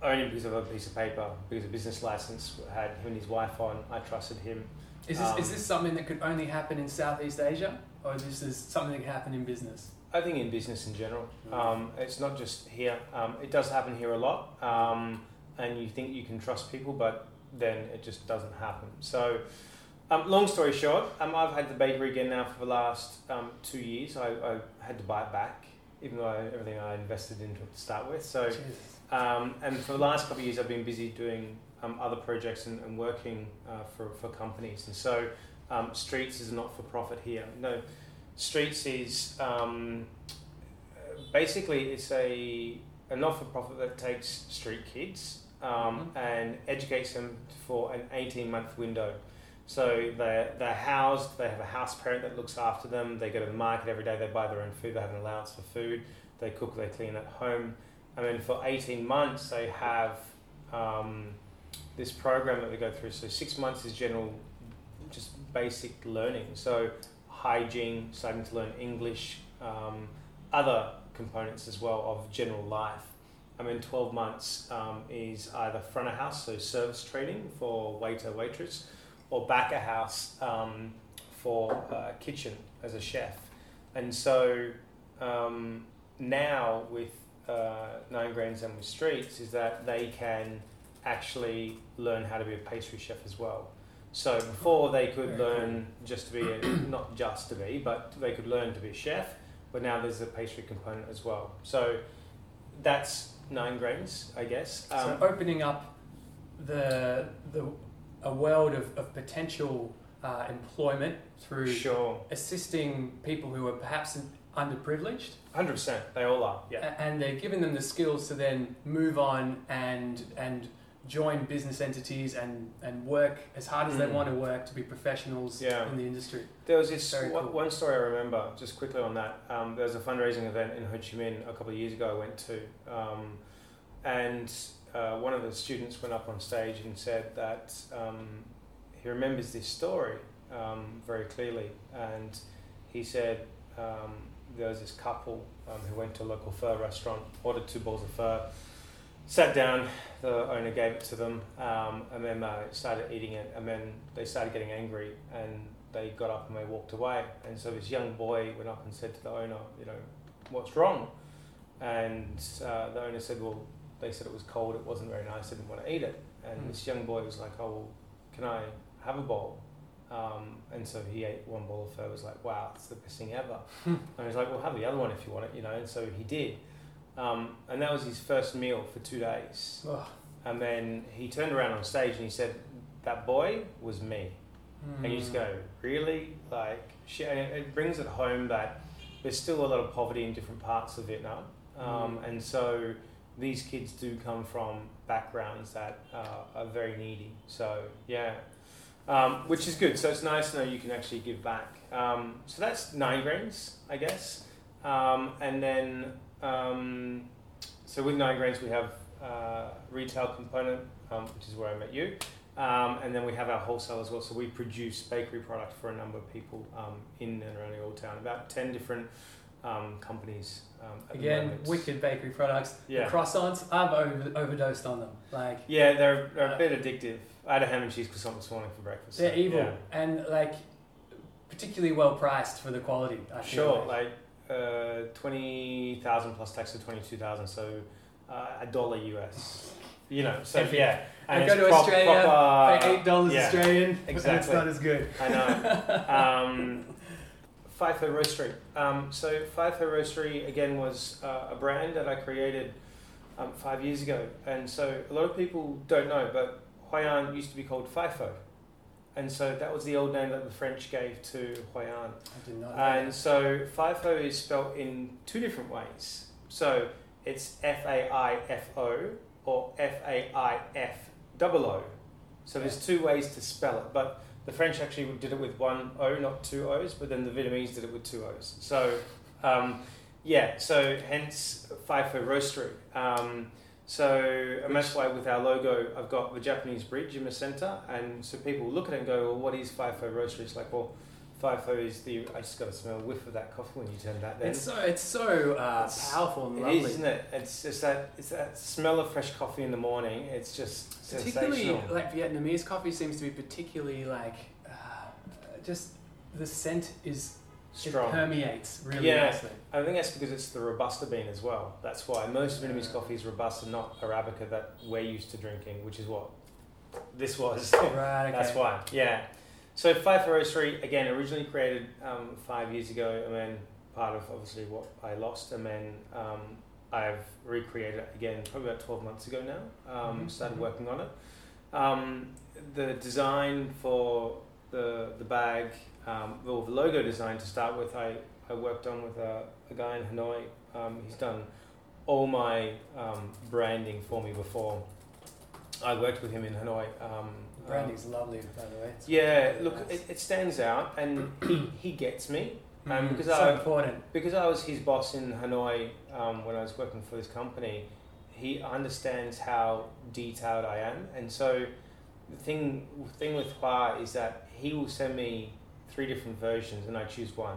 only because of a piece of paper, because a business license had him and his wife on. I trusted him. Is this um, is this something that could only happen in Southeast Asia, or is this something that can happen in business? I think in business in general. Mm-hmm. Um, it's not just here. Um, it does happen here a lot. Um, and you think you can trust people, but then it just doesn't happen. So, um, long story short, um, I've had the bakery again now for the last um, two years. I, I had to buy it back, even though I, everything I invested in to start with. So, um, and for the last couple of years, I've been busy doing um, other projects and, and working uh, for, for companies. And so, um, Streets is not-for-profit here. No, Streets is um, basically it's a, a not-for-profit that takes street kids Um, mm-hmm. and educates them for an eighteen-month window. So they're, they're housed, they have a house parent that looks after them, they go to the market every day, they buy their own food, they have an allowance for food, they cook, they clean at home. I mean, for eighteen months, they have um, this program that they go through. So six months is general, just basic learning. So hygiene, starting to learn English, um, other components as well of general life. I mean, twelve months um, is either front of house, so service training for waiter, waitress, or back of house um, for uh, kitchen as a chef. And so um, now with uh, Nine Grains and with Streets is that they can actually learn how to be a pastry chef as well. So before they could Very learn cool. just to be, a, not just to be, but they could learn to be a chef, but now there's a pastry component as well. So that's Nine Grains, I guess. Um, so opening up the the a world of, of potential uh, employment through sure. assisting people who are perhaps underprivileged. one hundred percent, they all are, yeah. And they're giving them the skills to then move on and and join business entities and, and work as hard as mm. they want to work to be professionals yeah. in the industry. There was this w- cool. one story I remember, just quickly on that. Um, there was a fundraising event in Ho Chi Minh a couple of years ago I went to, um, and uh, one of the students went up on stage and said that um, he remembers this story um, very clearly, and he said um, there was this couple um, who went to a local pho restaurant, ordered two bowls of pho, sat down, the owner gave it to them, um, and then they started eating it, and then they started getting angry, and they got up and they walked away. And so this young boy went up and said to the owner, you know, what's wrong? And uh, the owner said, well, they said it was cold, it wasn't very nice, didn't want to eat it. And mm. this young boy was like, oh, well, can I have a bowl? Um, and so he ate one bowl of pho, was like, wow, it's the best thing ever. and he was like, well, have the other one if you want it, you know, and so he did. Um, and that was his first meal for two days. Ugh. And then he turned around on stage and he said, that boy was me. Mm. And you just go, really? Like, shit. And it, it brings it home that there's still a lot of poverty in different parts of Vietnam. Um, mm. And so these kids do come from backgrounds that uh, are very needy. So, yeah, um, which is good. So it's nice to know you can actually give back. Um, so that's Nine Grains, I guess. Um, and then... Um, so with Nine Grains we have uh, retail component, um, which is where I met you, um, and then we have our wholesale as well. So we produce bakery product for a number of people um, in and around the old town. About ten different um, companies. Um, at Again, the moment. Wicked bakery products. Yeah. The croissants, I've over- overdosed on them. Like yeah, they're, they're a bit uh, addictive. I had a ham and cheese croissant this morning for breakfast. They're so, evil yeah. and like particularly well priced for the quality. I feel sure, like. like uh, twenty thousand plus tax to twenty-two thousand, so uh, a dollar U S. You know, so Epic. yeah. And I go to prop, Australia, proper, pay eight dollars yeah, Australian, exactly. And it's not as good. I know. Um, Faifo Roastery. Um, so Faifo Roastery, again, was uh, a brand that I created um, five years ago. And so a lot of people don't know, but Hoi An used to be called Faifo. And so that was the old name that the French gave to Hoi An. I did not know. And so Faifo is spelt in two different ways. So it's F A I F O or F A I F O O. So there's two ways to spell it, but the French actually did it with one O, not two O's, but then the Vietnamese did it with two O's. So, um, yeah, so hence Faifo Roastery. Um, so, and that's why with our logo, I've got the Japanese bridge in the centre, and so people look at it and go, well, what is Faifo Roastery? It's like, well, Faifo is the, I just got to smell a whiff of that coffee when you turn that down. It's so, it's so uh, it's, powerful and lovely. It is, isn't it? It's just that, it's that smell of fresh coffee in the morning. It's just particularly, like Vietnamese coffee seems to be particularly like, uh, just the scent is strong. It permeates really yeah, nicely. I think that's because it's the Robusta bean as well. That's why most Vietnamese yeah. coffee is Robusta, not Arabica that we're used to drinking, which is what this was. Right, okay. That's why, yeah. So Faifo Roastery, again, originally created um, five years ago, and then part of obviously what I lost, and then um, I've recreated it again probably about twelve months ago now, um, mm-hmm. started working on it. Um, the design for the the bag, um, well, the logo design to start with, I, I worked on with a, a guy in Hanoi. Um, he's done all my um, branding for me before. I worked with him in Hanoi. Um, Brandy's um, lovely, by the way. It's yeah, really look, nice. it, it stands out, and he, he gets me. Um, because so I, important. Because I was his boss in Hanoi um, when I was working for this company, he understands how detailed I am. And so the thing thing with Hua is that he will send me three different versions, and I choose one.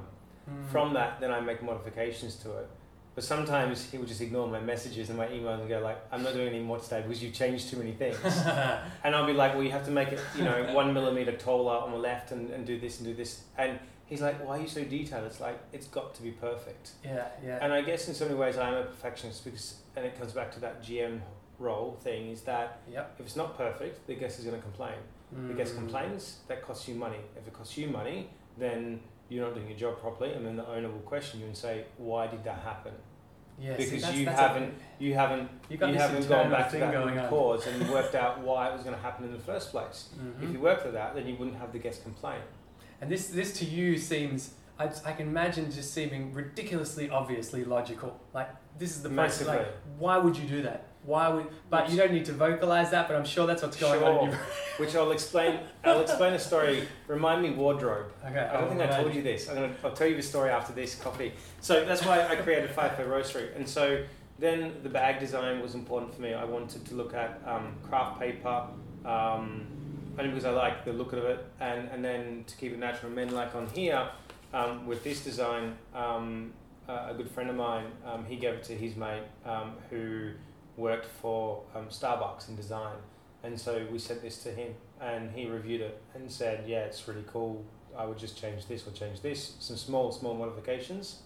Mm. From that, then I make modifications to it. But sometimes he would just ignore my messages and my emails and go like, I'm not doing any more today because you've changed too many things. And I'll be like, well, you have to make it, you know, one millimeter taller on the left and, and do this and do this. And he's like, why are you so detailed? It's like, it's got to be perfect. Yeah, yeah. And I guess in so many ways I am a perfectionist because, and it comes back to that G M role thing is that yep. if it's not perfect, the guest is going to complain. Mm. The guest complains, that costs you money. If it costs you money, then you're not doing your job properly, and then the owner will question you and say, "Why did that happen?" Yes, because that's, you, that's haven't, a, you haven't, you haven't, you haven't gone back to that root cause and worked out why it was going to happen in the first place. Mm-hmm. If you worked at that, then you wouldn't have the guest complain. And this, this to you seems, I, I can imagine, just seeming ridiculously, obviously logical. Like this is the most, like, why would you do that? Why would? But which, you don't need to vocalize that. But I'm sure that's what's going sure. on. Which I'll explain. I'll explain a story. Remind me wardrobe. Okay. I don't I'll think I told you this. I'm gonna, I'll tell you the story after this coffee. So that's why I created Faifo Roastery. And so then the bag design was important for me. I wanted to look at um, craft paper, um, only because I like the look of it, and, and then to keep it natural. And then like on here um, with this design, um, uh, a good friend of mine, um, he gave it to his mate um, who. worked for um, Starbucks in design, and so we sent this to him and he reviewed it and said, yeah, it's really cool, I would just change this or change this, some small small modifications,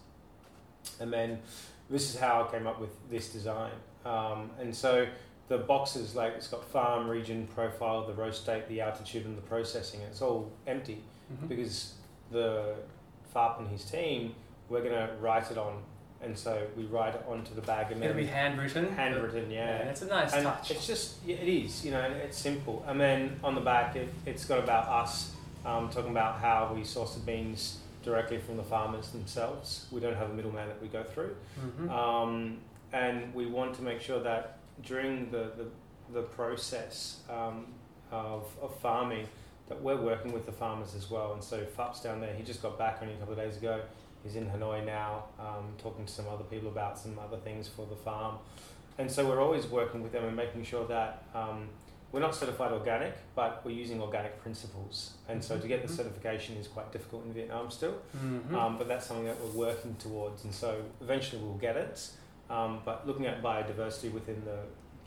and then this is how I came up with this design. Um, and so the boxes, like it's got farm, region, profile, the roast date, the altitude and the processing, and it's all empty mm-hmm. because the Farp and his team, we're going to write it on. And so we write it onto the bag, and then it'll be handwritten. Handwritten, yeah. yeah it's a nice and touch. It's just, it is, you know, it's simple. And then on the back, it, it's got about us, um, talking about how we source the beans directly from the farmers themselves. We don't have a middleman that we go through. Mm-hmm. Um, and we want to make sure that during the the, the process um, of of farming, that we're working with the farmers as well. And so Fup's down there, he just got back only a couple of days ago. He's in Hanoi now, um, talking to some other people about some other things for the farm. And so we're always working with them and making sure that um, we're not certified organic, but we're using organic principles. And so to get the certification is quite difficult in Vietnam still, mm-hmm. um, but that's something that we're working towards. And so eventually we'll get it. Um, but looking at biodiversity within the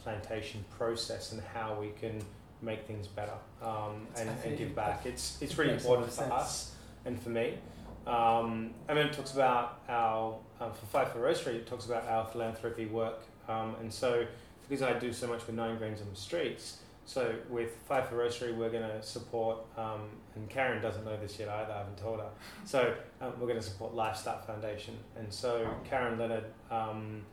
plantation process and how we can make things better um, and, and give back, it's, it's really important for us and for me. Um, and then it talks about our, um, for Faifo Roastery, it talks about our philanthropy work. Um, and so, because I do so much with Nine Grains on the Streets, so with Faifo Roastery, we're going to support, um, and Karen doesn't know this yet either, I haven't told her. So um, we're going to support Lifestart Foundation. And so Karen Leonard um,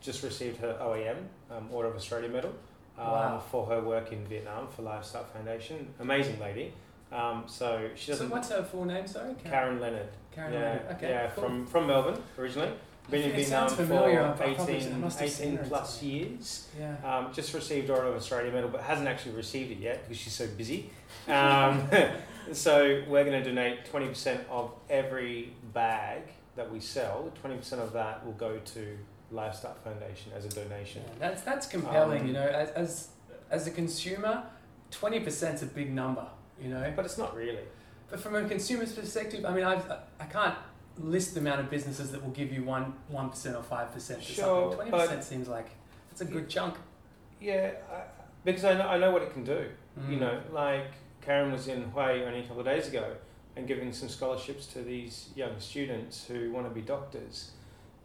just received her O A M, um, Order of Australia Medal, um, wow. for her work in Vietnam for Lifestart Foundation. Amazing lady. Um, so she doesn't. So what's her full name? Sorry, Karen, Karen Leonard. Karen yeah, Leonard. Okay. Yeah, cool. from from Melbourne originally. Been in Vietnam for eighteen, eighteen plus years. Yeah. Um, just received Order of Australia Medal, but hasn't actually received it yet because she's so busy. Um, so we're going to donate twenty percent of every bag that we sell. Twenty percent of that will go to Lifestart Foundation as a donation. Yeah, that's that's compelling. Um, you know, as as as a consumer, twenty percent's a big number. You know, but it's not really. But from a consumer's perspective, I mean, I've, I can't list the amount of businesses that will give you one one percent or five percent. Sure, twenty percent seems like it's a good chunk. Yeah, I, because I know I know what it can do. Mm. You know, like Karen was in Hoi only a couple of days ago and giving some scholarships to these young students who want to be doctors.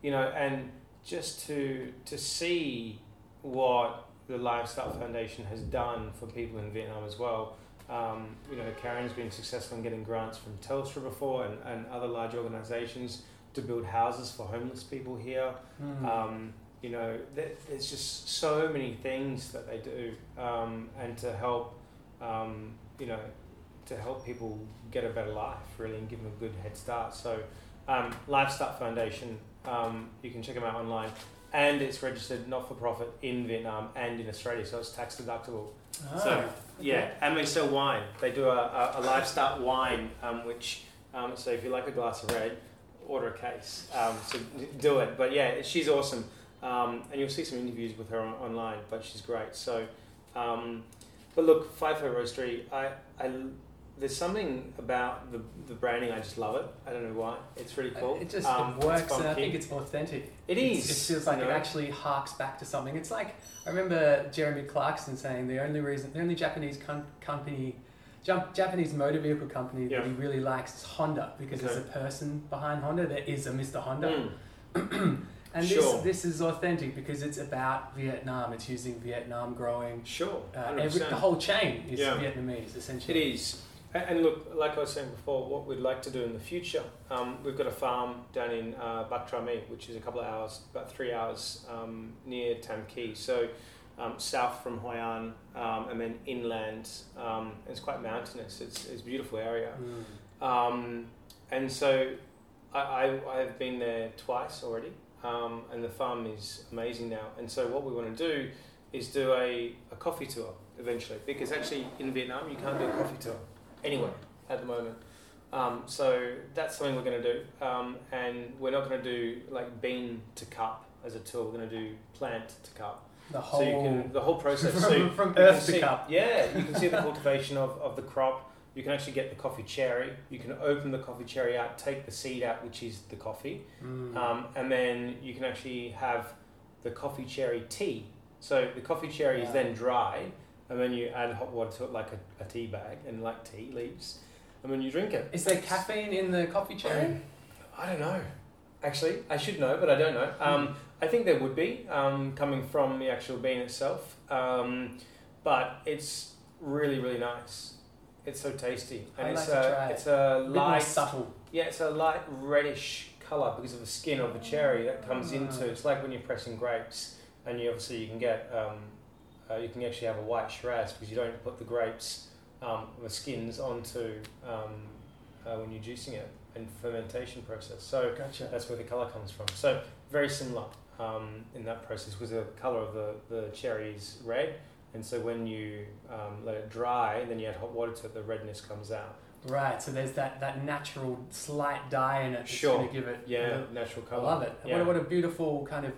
You know, and just to to see what the Lifestyle Foundation has done for people in Vietnam as well. Um, you know, Karen's been successful in getting grants from Telstra before and, and other large organisations to build houses for homeless people here. Mm. Um, you know, there, there's just so many things that they do, um, and to help, um, you know, to help people get a better life, really, and give them a good head start. So, um, Lifestart Foundation, um, you can check them out online, and it's registered not-for-profit in Vietnam and in Australia, so it's tax deductible. Oh, so yeah, okay. And they sell wine. They do a, a, a Lifestart wine, um, which um, so if you like a glass of red, order a case. Um, so do it. But yeah, she's awesome, um, and you'll see some interviews with her on, online. But she's great. So, um, but look, Faifo Roastery. I, I there's something about the the branding. I just love it. I don't know why. It's really cool. It just um, it works, and I think it's authentic. It is. It's, it feels like you know? It actually harks back to something. It's like. I remember Jeremy Clarkson saying the only reason, the only Japanese com- company, jump, Japanese motor vehicle company yeah. that he really likes is Honda because okay. there's a person behind Honda. There is a Mister Honda, mm. and sure. this this is authentic because it's about Vietnam. It's using Vietnam growing. Sure, uh, every, the whole chain is yeah. Vietnamese essentially. It is, and look, like I was saying before, what we'd like to do in the future, um, we've got a farm down in uh, Bac Tra Me, which is a couple of hours, about three hours um, near Tam Kỳ, so um, south from Hoi An, um, and then inland. Um, it's quite mountainous. It's it's a beautiful area, mm. um, and so I, I I've been there twice already, um, and the farm is amazing now. And so what we want to do is do a, a coffee tour eventually, because actually in Vietnam you can't do a coffee tour. Anyway, at the moment. Um, so that's something we're going to do. Um, and we're not going to do like bean to cup as a tool. We're going to do plant to cup. The whole, so you can, the whole process. From, so from earth to see, cup. Yeah, you can see the cultivation of, of the crop. You can actually get the coffee cherry. You can open the coffee cherry out, take the seed out, which is the coffee. Mm. Um, and then you can actually have the coffee cherry tea. So the coffee cherry yeah. is then dry. And then you add hot water to it like a, a tea bag and like tea leaves. And then you drink it. Is there caffeine in the coffee cherry? I don't know. Actually, I should know, but I don't know. Um, mm. I think there would be um, coming from the actual bean itself. Um, but it's really, really nice. It's so tasty. And I it's like a, to try it's a it. light, a bit more subtle. Yeah, it's a light reddish colour because of the skin of the cherry that comes oh. into. It's like when you're pressing grapes, and you obviously you can get. Um, Uh, you can actually have a white Shiraz because you don't put the grapes, um, the skins onto um, uh, when you're juicing it and fermentation process. So gotcha. That's where the colour comes from. So very similar um, in that process because the colour of the, the cherry is red. And so when you um, let it dry, then you add hot water to it, the redness comes out. Right, so there's that, that natural slight dye in it that's sure. going to give it yeah, the, natural colour. I love it. Yeah. What, what a beautiful kind of...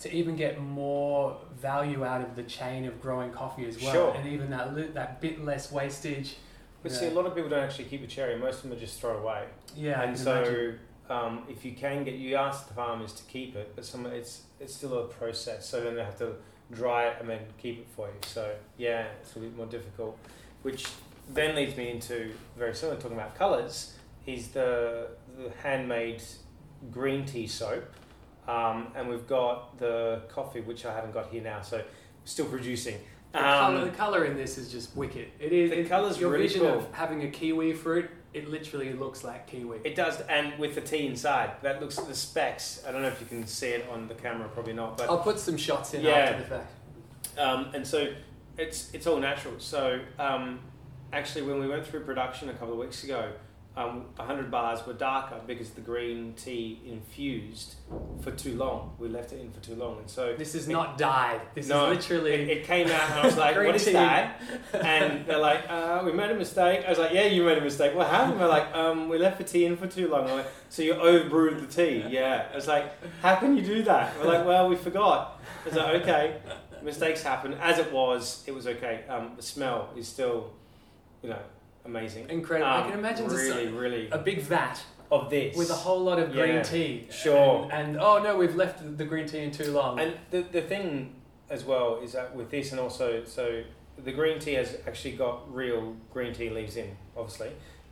to even get more value out of the chain of growing coffee as well, sure. and even that li- that bit less wastage. But you know. See, a lot of people don't actually keep the cherry. Most of them are just throw away. Yeah, and so um, if you can get, you ask the farmers to keep it, but some it's it's still a process. So then they have to dry it and then keep it for you. So yeah, it's a bit more difficult. Which then leads me into very similar talking about colours. Is the the handmade green tea soap, um, and we've got the coffee, which I haven't got here now, so still producing. The, um, color, the color in this is just wicked. It is. The color's really cool. Your vision of having a kiwi fruit, it literally looks like kiwi. It does, and with the tea inside, that looks at the specs. I don't know if you can see it on the camera, probably not. But I'll put some shots in yeah. after the fact. Um, and so it's it's all natural. So um, actually, when we went through production a couple of weeks ago, um, one hundred bars were darker because the green tea infused for too long. We left it in for too long, and so this is it, not dyed. This no, is literally it, it came out, and I was like, "What is tea. that?" And they're like, uh, "We made a mistake." I was like, "Yeah, you made a mistake." Well, how? And we're like, um, "We left the tea in for too long." I'm like, so you overbrewed the tea? Yeah. I was like, "How can you do that?" We're like, "Well, we forgot." I was like, "Okay." Mistakes happen. As it was, it was okay. Um, the smell is still, you know, amazing. Incredible. Um, I can imagine really, a, really a big vat of this with a whole lot of green yeah, tea. Sure. And, and oh no, we've left the green tea in too long. And the the thing as well is that with this, and also so the green tea has actually got real green tea leaves in, obviously,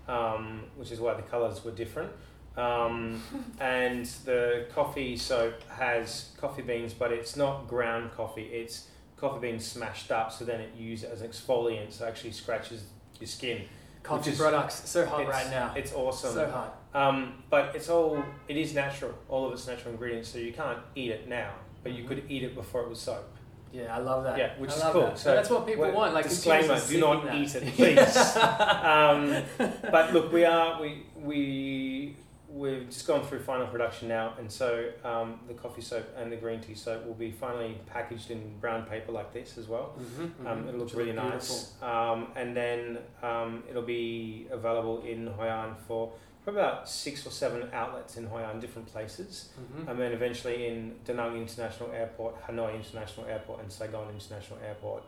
um, which is why the colours were different. Um, and the coffee soap has coffee beans, but it's not ground coffee. It's coffee beans smashed up, so then it used as an exfoliant, so it actually scratches your skin. Coffee is, products, so hot right now. It's awesome. So hot. Um, but it's all, it is natural, all of its natural ingredients, so you can't eat it now, but you could eat it before it was soap. Yeah, I love that. Yeah, which I is cool. That. So that's what people want. Like, disclaimer: do not that. eat it, please. um, but look, we are, we, we... We've just gone through final production now, and so um, the coffee soap and the green tea soap will be finally packaged in brown paper like this as well. Mm-hmm, um, mm-hmm. It'll look really nice. Um, and then um, it'll be available in Hoi An for probably about six or seven outlets in Hoi An, different places. Mm-hmm. And then eventually in Da Nang International Airport, Hanoi International Airport, and Saigon International Airport.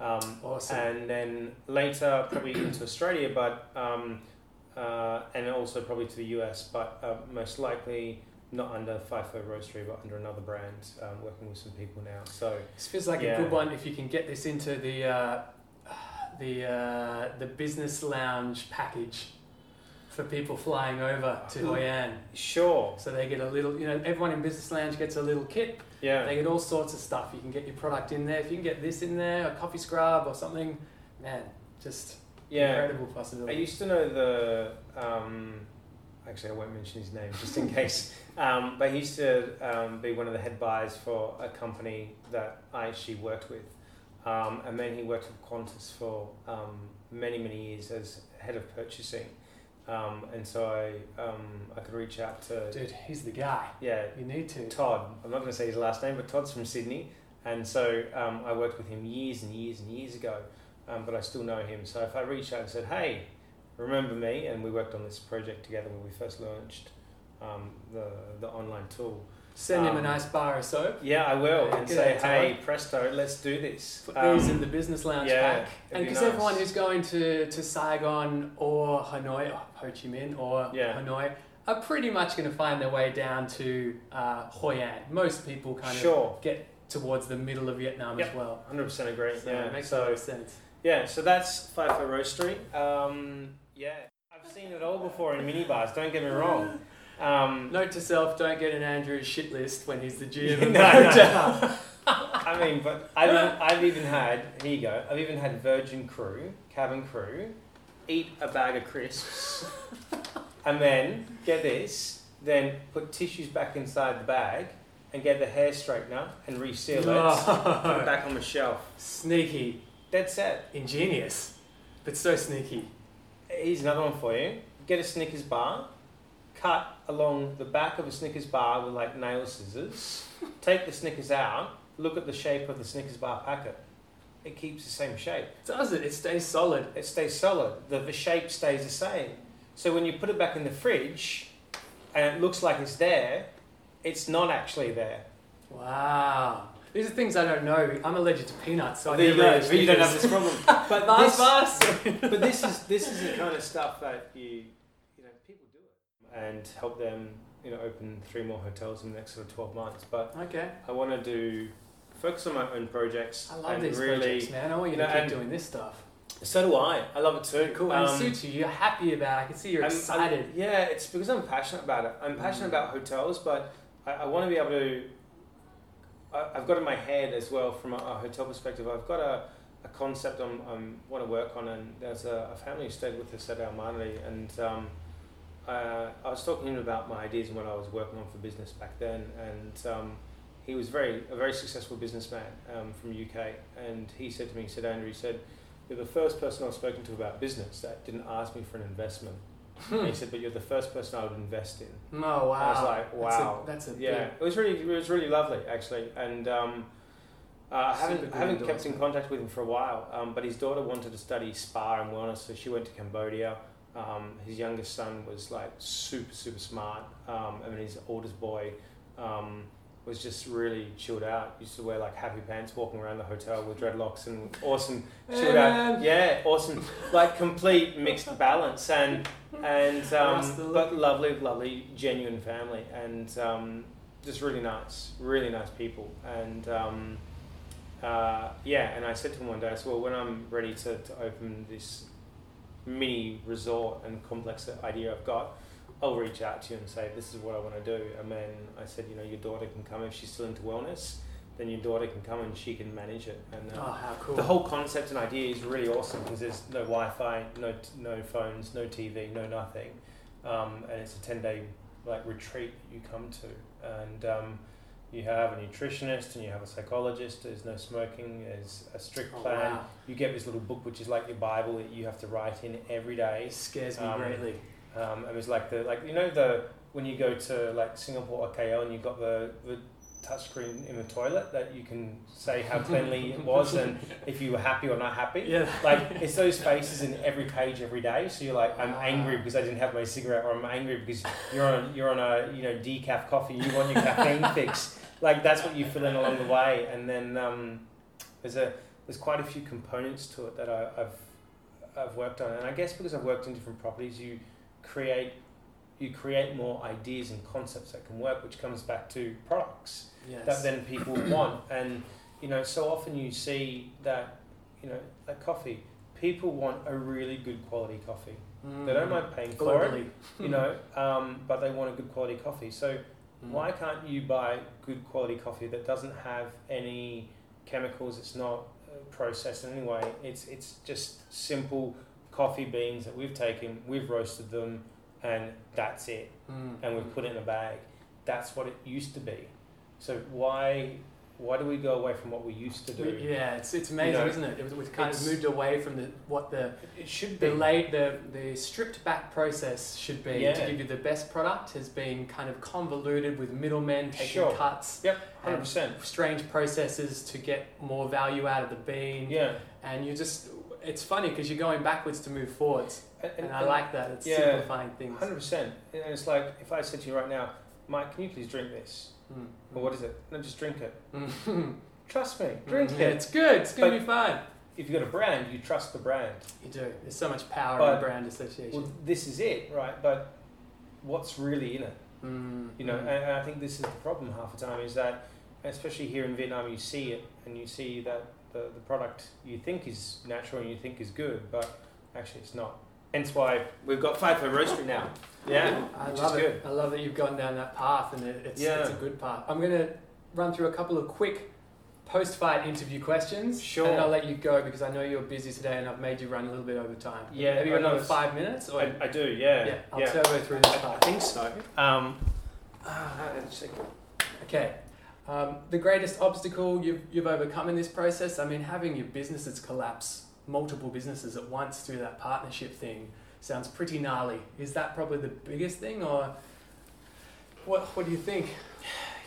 Um, awesome. And then later, probably into Australia, but... Um, Uh, and also probably to the U S, but uh, most likely not under Faifo Roastery, but under another brand. Um, working with some people now, so this feels like yeah. a good one if you can get this into the uh, the uh, the business lounge package for people flying over to Hoi An. Sure. So they get a little, you know, everyone in business lounge gets a little kit. Yeah. They get all sorts of stuff. You can get your product in there. If you can get this in there, a coffee scrub or something, man, just. Yeah, incredible possibility. I used to know the, um, actually I won't mention his name just in case, um, but he used to um, be one of the head buyers for a company that I actually worked with, um, and then he worked with Qantas for um, many, many years as head of purchasing, um, and so I um, I could reach out to... Dude, he's the guy. Yeah. You need to. Todd. I'm not going to say his last name, but Todd's from Sydney, and so um, I worked with him years and years and years ago. Um, but I still know him. So if I reached out and said, hey, remember me? And we worked on this project together when we first launched um, the the online tool. Send um, him a nice bar of soap. Yeah, I will. And Good say, hey, presto, let's do this. Put um, these in the business lounge yeah, pack. And because nice. everyone who's going to, to Saigon or Hanoi, or Ho Chi Minh or yeah. Hanoi, are pretty much going to find their way down to uh, Hoi An. Most people kind sure. of get towards the middle of Vietnam yep. as well. one hundred percent agree. So yeah, it makes so, a lot of sense. Yeah, so that's Faifo Roastery. Um, yeah, I've seen it all before in minibars, don't get me wrong. Um, Note to self, don't get an Andrew's shit list when he's the G M. no, no, no. I mean, but I've, I've even had, here you go, I've even had Virgin Crew, cabin crew, eat a bag of crisps, and then, get this, then put tissues back inside the bag, and get the hair straightener, and reseal no. it, put it back on the shelf. Sneaky. That's it. Ingenious, but so sneaky. Here's another one for you. Get a Snickers bar, cut along the back of a Snickers bar with like nail scissors, take the Snickers out, look at the shape of the Snickers bar packet. It keeps the same shape. Does it? It stays solid. It stays solid. The, the shape stays the same. So when you put it back in the fridge and it looks like it's there, it's not actually there. Wow. These are things I don't know. I'm allergic to peanuts, so well, I never know. But you don't have this problem. But this, but this is this is the kind of stuff that you you know people do it and help them you know open three more hotels in the next sort of twelve months. But okay, I want to do focus on my own projects. I love and these really, projects, man. I want you know, to keep doing this stuff. So do I. I love it too. Cool. Um, it suits you. You're happy about it. I can see you're I'm, excited. I'm, yeah, it's because I'm passionate about it. I'm passionate mm. about hotels, but I, I want to be able to... I, I've got in my head as well, from a, a hotel perspective, I've got a, a concept I I'm, want to work on, and there's a, a family who stayed with us at Almani, and um, uh, I was talking to him about my ideas and what I was working on for business back then, and um, he was very a very successful businessman um, from the U K, and he said to me, he said, Andrew, he said, you're the first person I've spoken to about business that didn't ask me for an investment. Hmm. He said, but you're the first person I would invest in. Oh, wow. I was like, wow. That's a, that's a yeah. Big... It was really, it was really lovely, actually. And um, uh, I haven't, I haven't kept in contact with him for a while, um, but his daughter wanted to study spa and wellness, so she went to Cambodia. Um, his youngest son was like super, super smart. Um, I mean, his oldest boy um, was just really chilled out. Used to wear like happy pants, walking around the hotel with dreadlocks and awesome chilled out. Yeah, awesome, like complete mixed balance and and um, but lovely, lovely, genuine family and um, just really nice, really nice people. And um, uh, yeah, and I said to him one day, I said, well, when I'm ready to, to open this mini resort and complex idea I've got, I'll reach out to you and say, this is what I want to do. And then I said, you know, your daughter can come if she's still into wellness, then your daughter can come and she can manage it. And uh, oh, how cool. The whole concept and idea is really awesome because there's no Wi-Fi, no no phones, no T V, no nothing. Um, and it's a ten-day like retreat that you come to. And um, you have a nutritionist and you have a psychologist. There's no smoking. There's a strict plan. Oh, wow. You get this little book, which is like your Bible that you have to write in every day. It scares me um, greatly. Um, it was like the like you know the when you go to like Singapore or K L and you got the, the touchscreen in the toilet that you can say how cleanly it was and if you were happy or not happy. Yeah. Like it's those faces in every page every day. So you're like, I'm angry because I didn't have my cigarette, or I'm angry because you're on you're on a you know decaf coffee. You want your caffeine fix. Like that's what you fill in along the way. And then um, there's a there's quite a few components to it that I, I've I've worked on. And I guess because I've worked in different properties, you. create you create more ideas and concepts that can work, which comes back to products yes. that then people want. And you know, so often you see that, you know, like coffee, people want a really good quality coffee. Mm. They don't mind paying for Globally. it, you know, um, but they want a good quality coffee. So mm. why can't you buy good quality coffee that doesn't have any chemicals? It's not processed in any way. It's it's just simple. Coffee beans that we've taken, we've roasted them, and that's it. Mm. And we've put it in a bag. That's what it used to be. So why why do we go away from what we used to do? Yeah, it's it's amazing, you know, isn't it? It we've kind of moved away from the what the it should be. The laid the the stripped back process should be yeah. to give you the best product has been kind of convoluted with middlemen taking sure. cuts. Yep, one hundred percent. Strange processes to get more value out of the bean. Yeah, and you just. It's funny because you're going backwards to move forwards, and, and, and I like that. It's yeah, simplifying things. one hundred percent. And it's like, if I said to you right now, Mike, can you please drink this? Mm. Well, what is it? No, just drink it. Mm. Trust me, drink mm. it. Yeah, it's good. It's going to be fine. If you've got a brand, you trust the brand. You do. There's so much power but, in brand association. Well, this is it, right? But what's really in it? Mm. You know, mm. and, and I think this is the problem half the time is that, especially here in Vietnam, you see it and you see that The, the product you think is natural and you think is good, but actually it's not. Hence why we've got Faifo Roastery now. Yeah, I which love is it. Good. I love that you've gone down that path, and it, it's, yeah. it's a good path. I'm going to run through a couple of quick post-fight interview questions, sure. and I'll let you go because I know you're busy today, and I've made you run a little bit over time. Yeah, have you got another five minutes? Or I, I do. Yeah. Yeah. I'll yeah. turbo through this part. I think so. Um. Okay. Um, the greatest obstacle you've you've overcome in this process, I mean, having your businesses collapse, multiple businesses at once through that partnership thing, sounds pretty gnarly. Is that probably the biggest thing, or what? What do you think?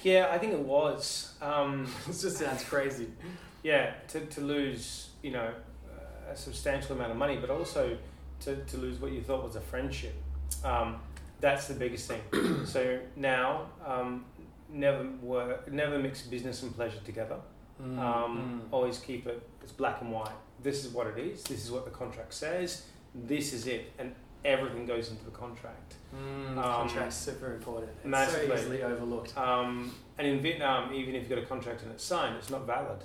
Yeah, I think it was. Um, it just sounds crazy. Yeah, to to lose, you know, a substantial amount of money, but also to to lose what you thought was a friendship. Um, that's the biggest thing. So now. Um, Never work, never mix business and pleasure together. Mm, um, mm. Always keep it, it's black and white. This is what it is. This is what the contract says. This is it. And everything goes into the contract. Mm, um, contract's super important. It's massively. So easily overlooked. Um, and in Vietnam, even if you've got a contract and it's signed, it's not valid.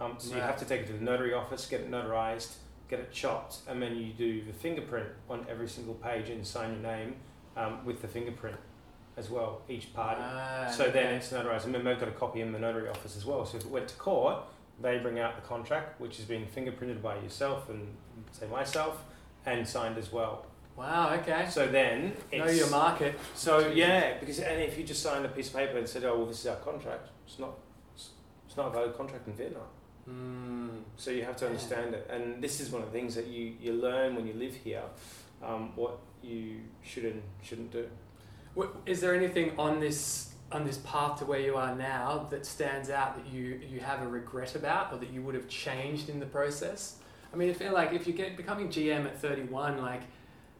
Um, so right. you have to take it to the notary office, get it notarized, get it chopped, and then you do the fingerprint on every single page and sign your name um, with the fingerprint as well, each party. Ah, so okay. Then it's notarized. And then they've got a copy in the notary office as well. So if it went to court, they bring out the contract, which is being fingerprinted by yourself and, say, myself, and signed as well. Wow, okay. So then it's... Know your market. So, yeah, because and if you just signed a piece of paper and said, oh, well, this is our contract, it's not it's not a valid contract in Vietnam. Mm. So you have to understand yeah. it. And this is one of the things that you, you learn when you live here, um, what you should and shouldn't do. Is there anything on this on this path to where you are now that stands out that you, you have a regret about or that you would have changed in the process? I mean, I feel like if you get becoming G M at thirty-one, like,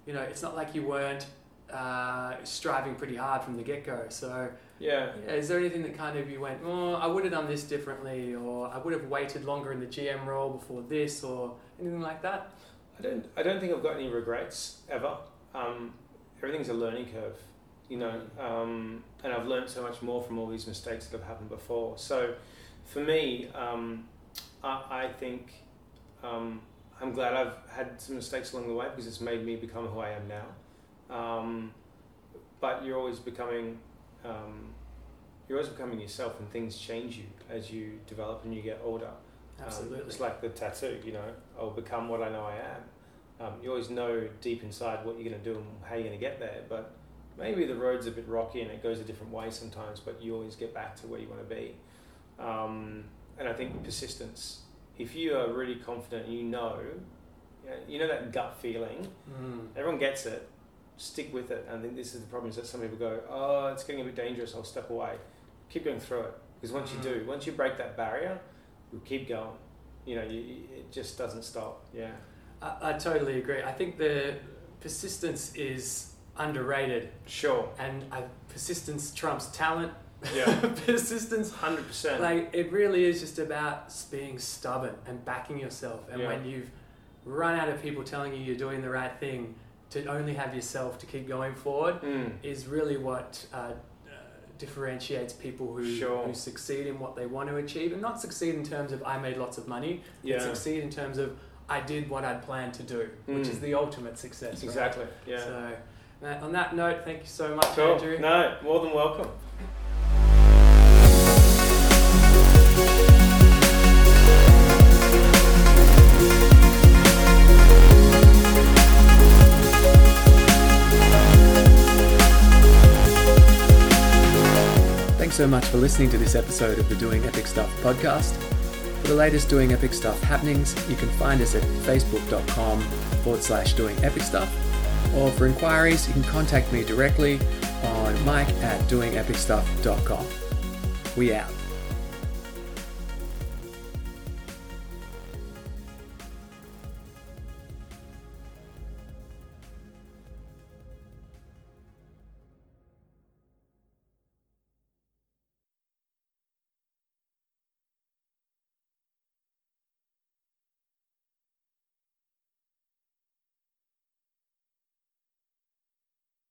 you know, it's not like you weren't uh, striving pretty hard from the get-go. So yeah. yeah, is there anything that kind of you went, oh, I would have done this differently, or I would have waited longer in the G M role before this, or anything like that? I don't. I don't think I've got any regrets ever. Um, everything's a learning curve. You know, um, and I've learned so much more from all these mistakes that have happened before. So for me, um, I, I think um, I'm glad I've had some mistakes along the way because it's made me become who I am now. Um, but you're always becoming, um, you're always becoming yourself, and things change you as you develop and you get older. Absolutely. Um, it's like the tattoo, you know, I'll become what I know I am. Um, you always know deep inside what you're going to do and how you're going to get there, but maybe the road's a bit rocky and it goes a different way sometimes, but you always get back to where you want to be. Um, and I think persistence. If you are really confident, you know, you know that gut feeling. Mm. Everyone gets it. Stick with it. And I think this is the problem, is that some people go, oh, it's getting a bit dangerous, I'll step away. Keep going through it. Because once mm. you do, once you break that barrier, you'll keep going. You know, you, it just doesn't stop. Yeah. I, I totally agree. I think the persistence is... underrated. Sure. And uh, persistence trumps talent. Yeah. Persistence. one hundred percent. Like, it really is just about being stubborn and backing yourself. And yeah. when you've run out of people telling you you're doing the right thing, to only have yourself to keep going forward mm. is really what uh, uh, differentiates people who, sure. who succeed in what they want to achieve. And not succeed in terms of I made lots of money, yeah. but succeed in terms of I did what I'd planned to do, mm. which is the ultimate success. Exactly. Right? Yeah. So, on that note, thank you so much, cool. Andrew. No, more than welcome. Thanks so much for listening to this episode of the Doing Epic Stuff podcast. For the latest Doing Epic Stuff happenings, you can find us at facebook.com forward slash doing epic stuff. Or for inquiries, you can contact me directly on mike at doing epic stuff dot com. We out.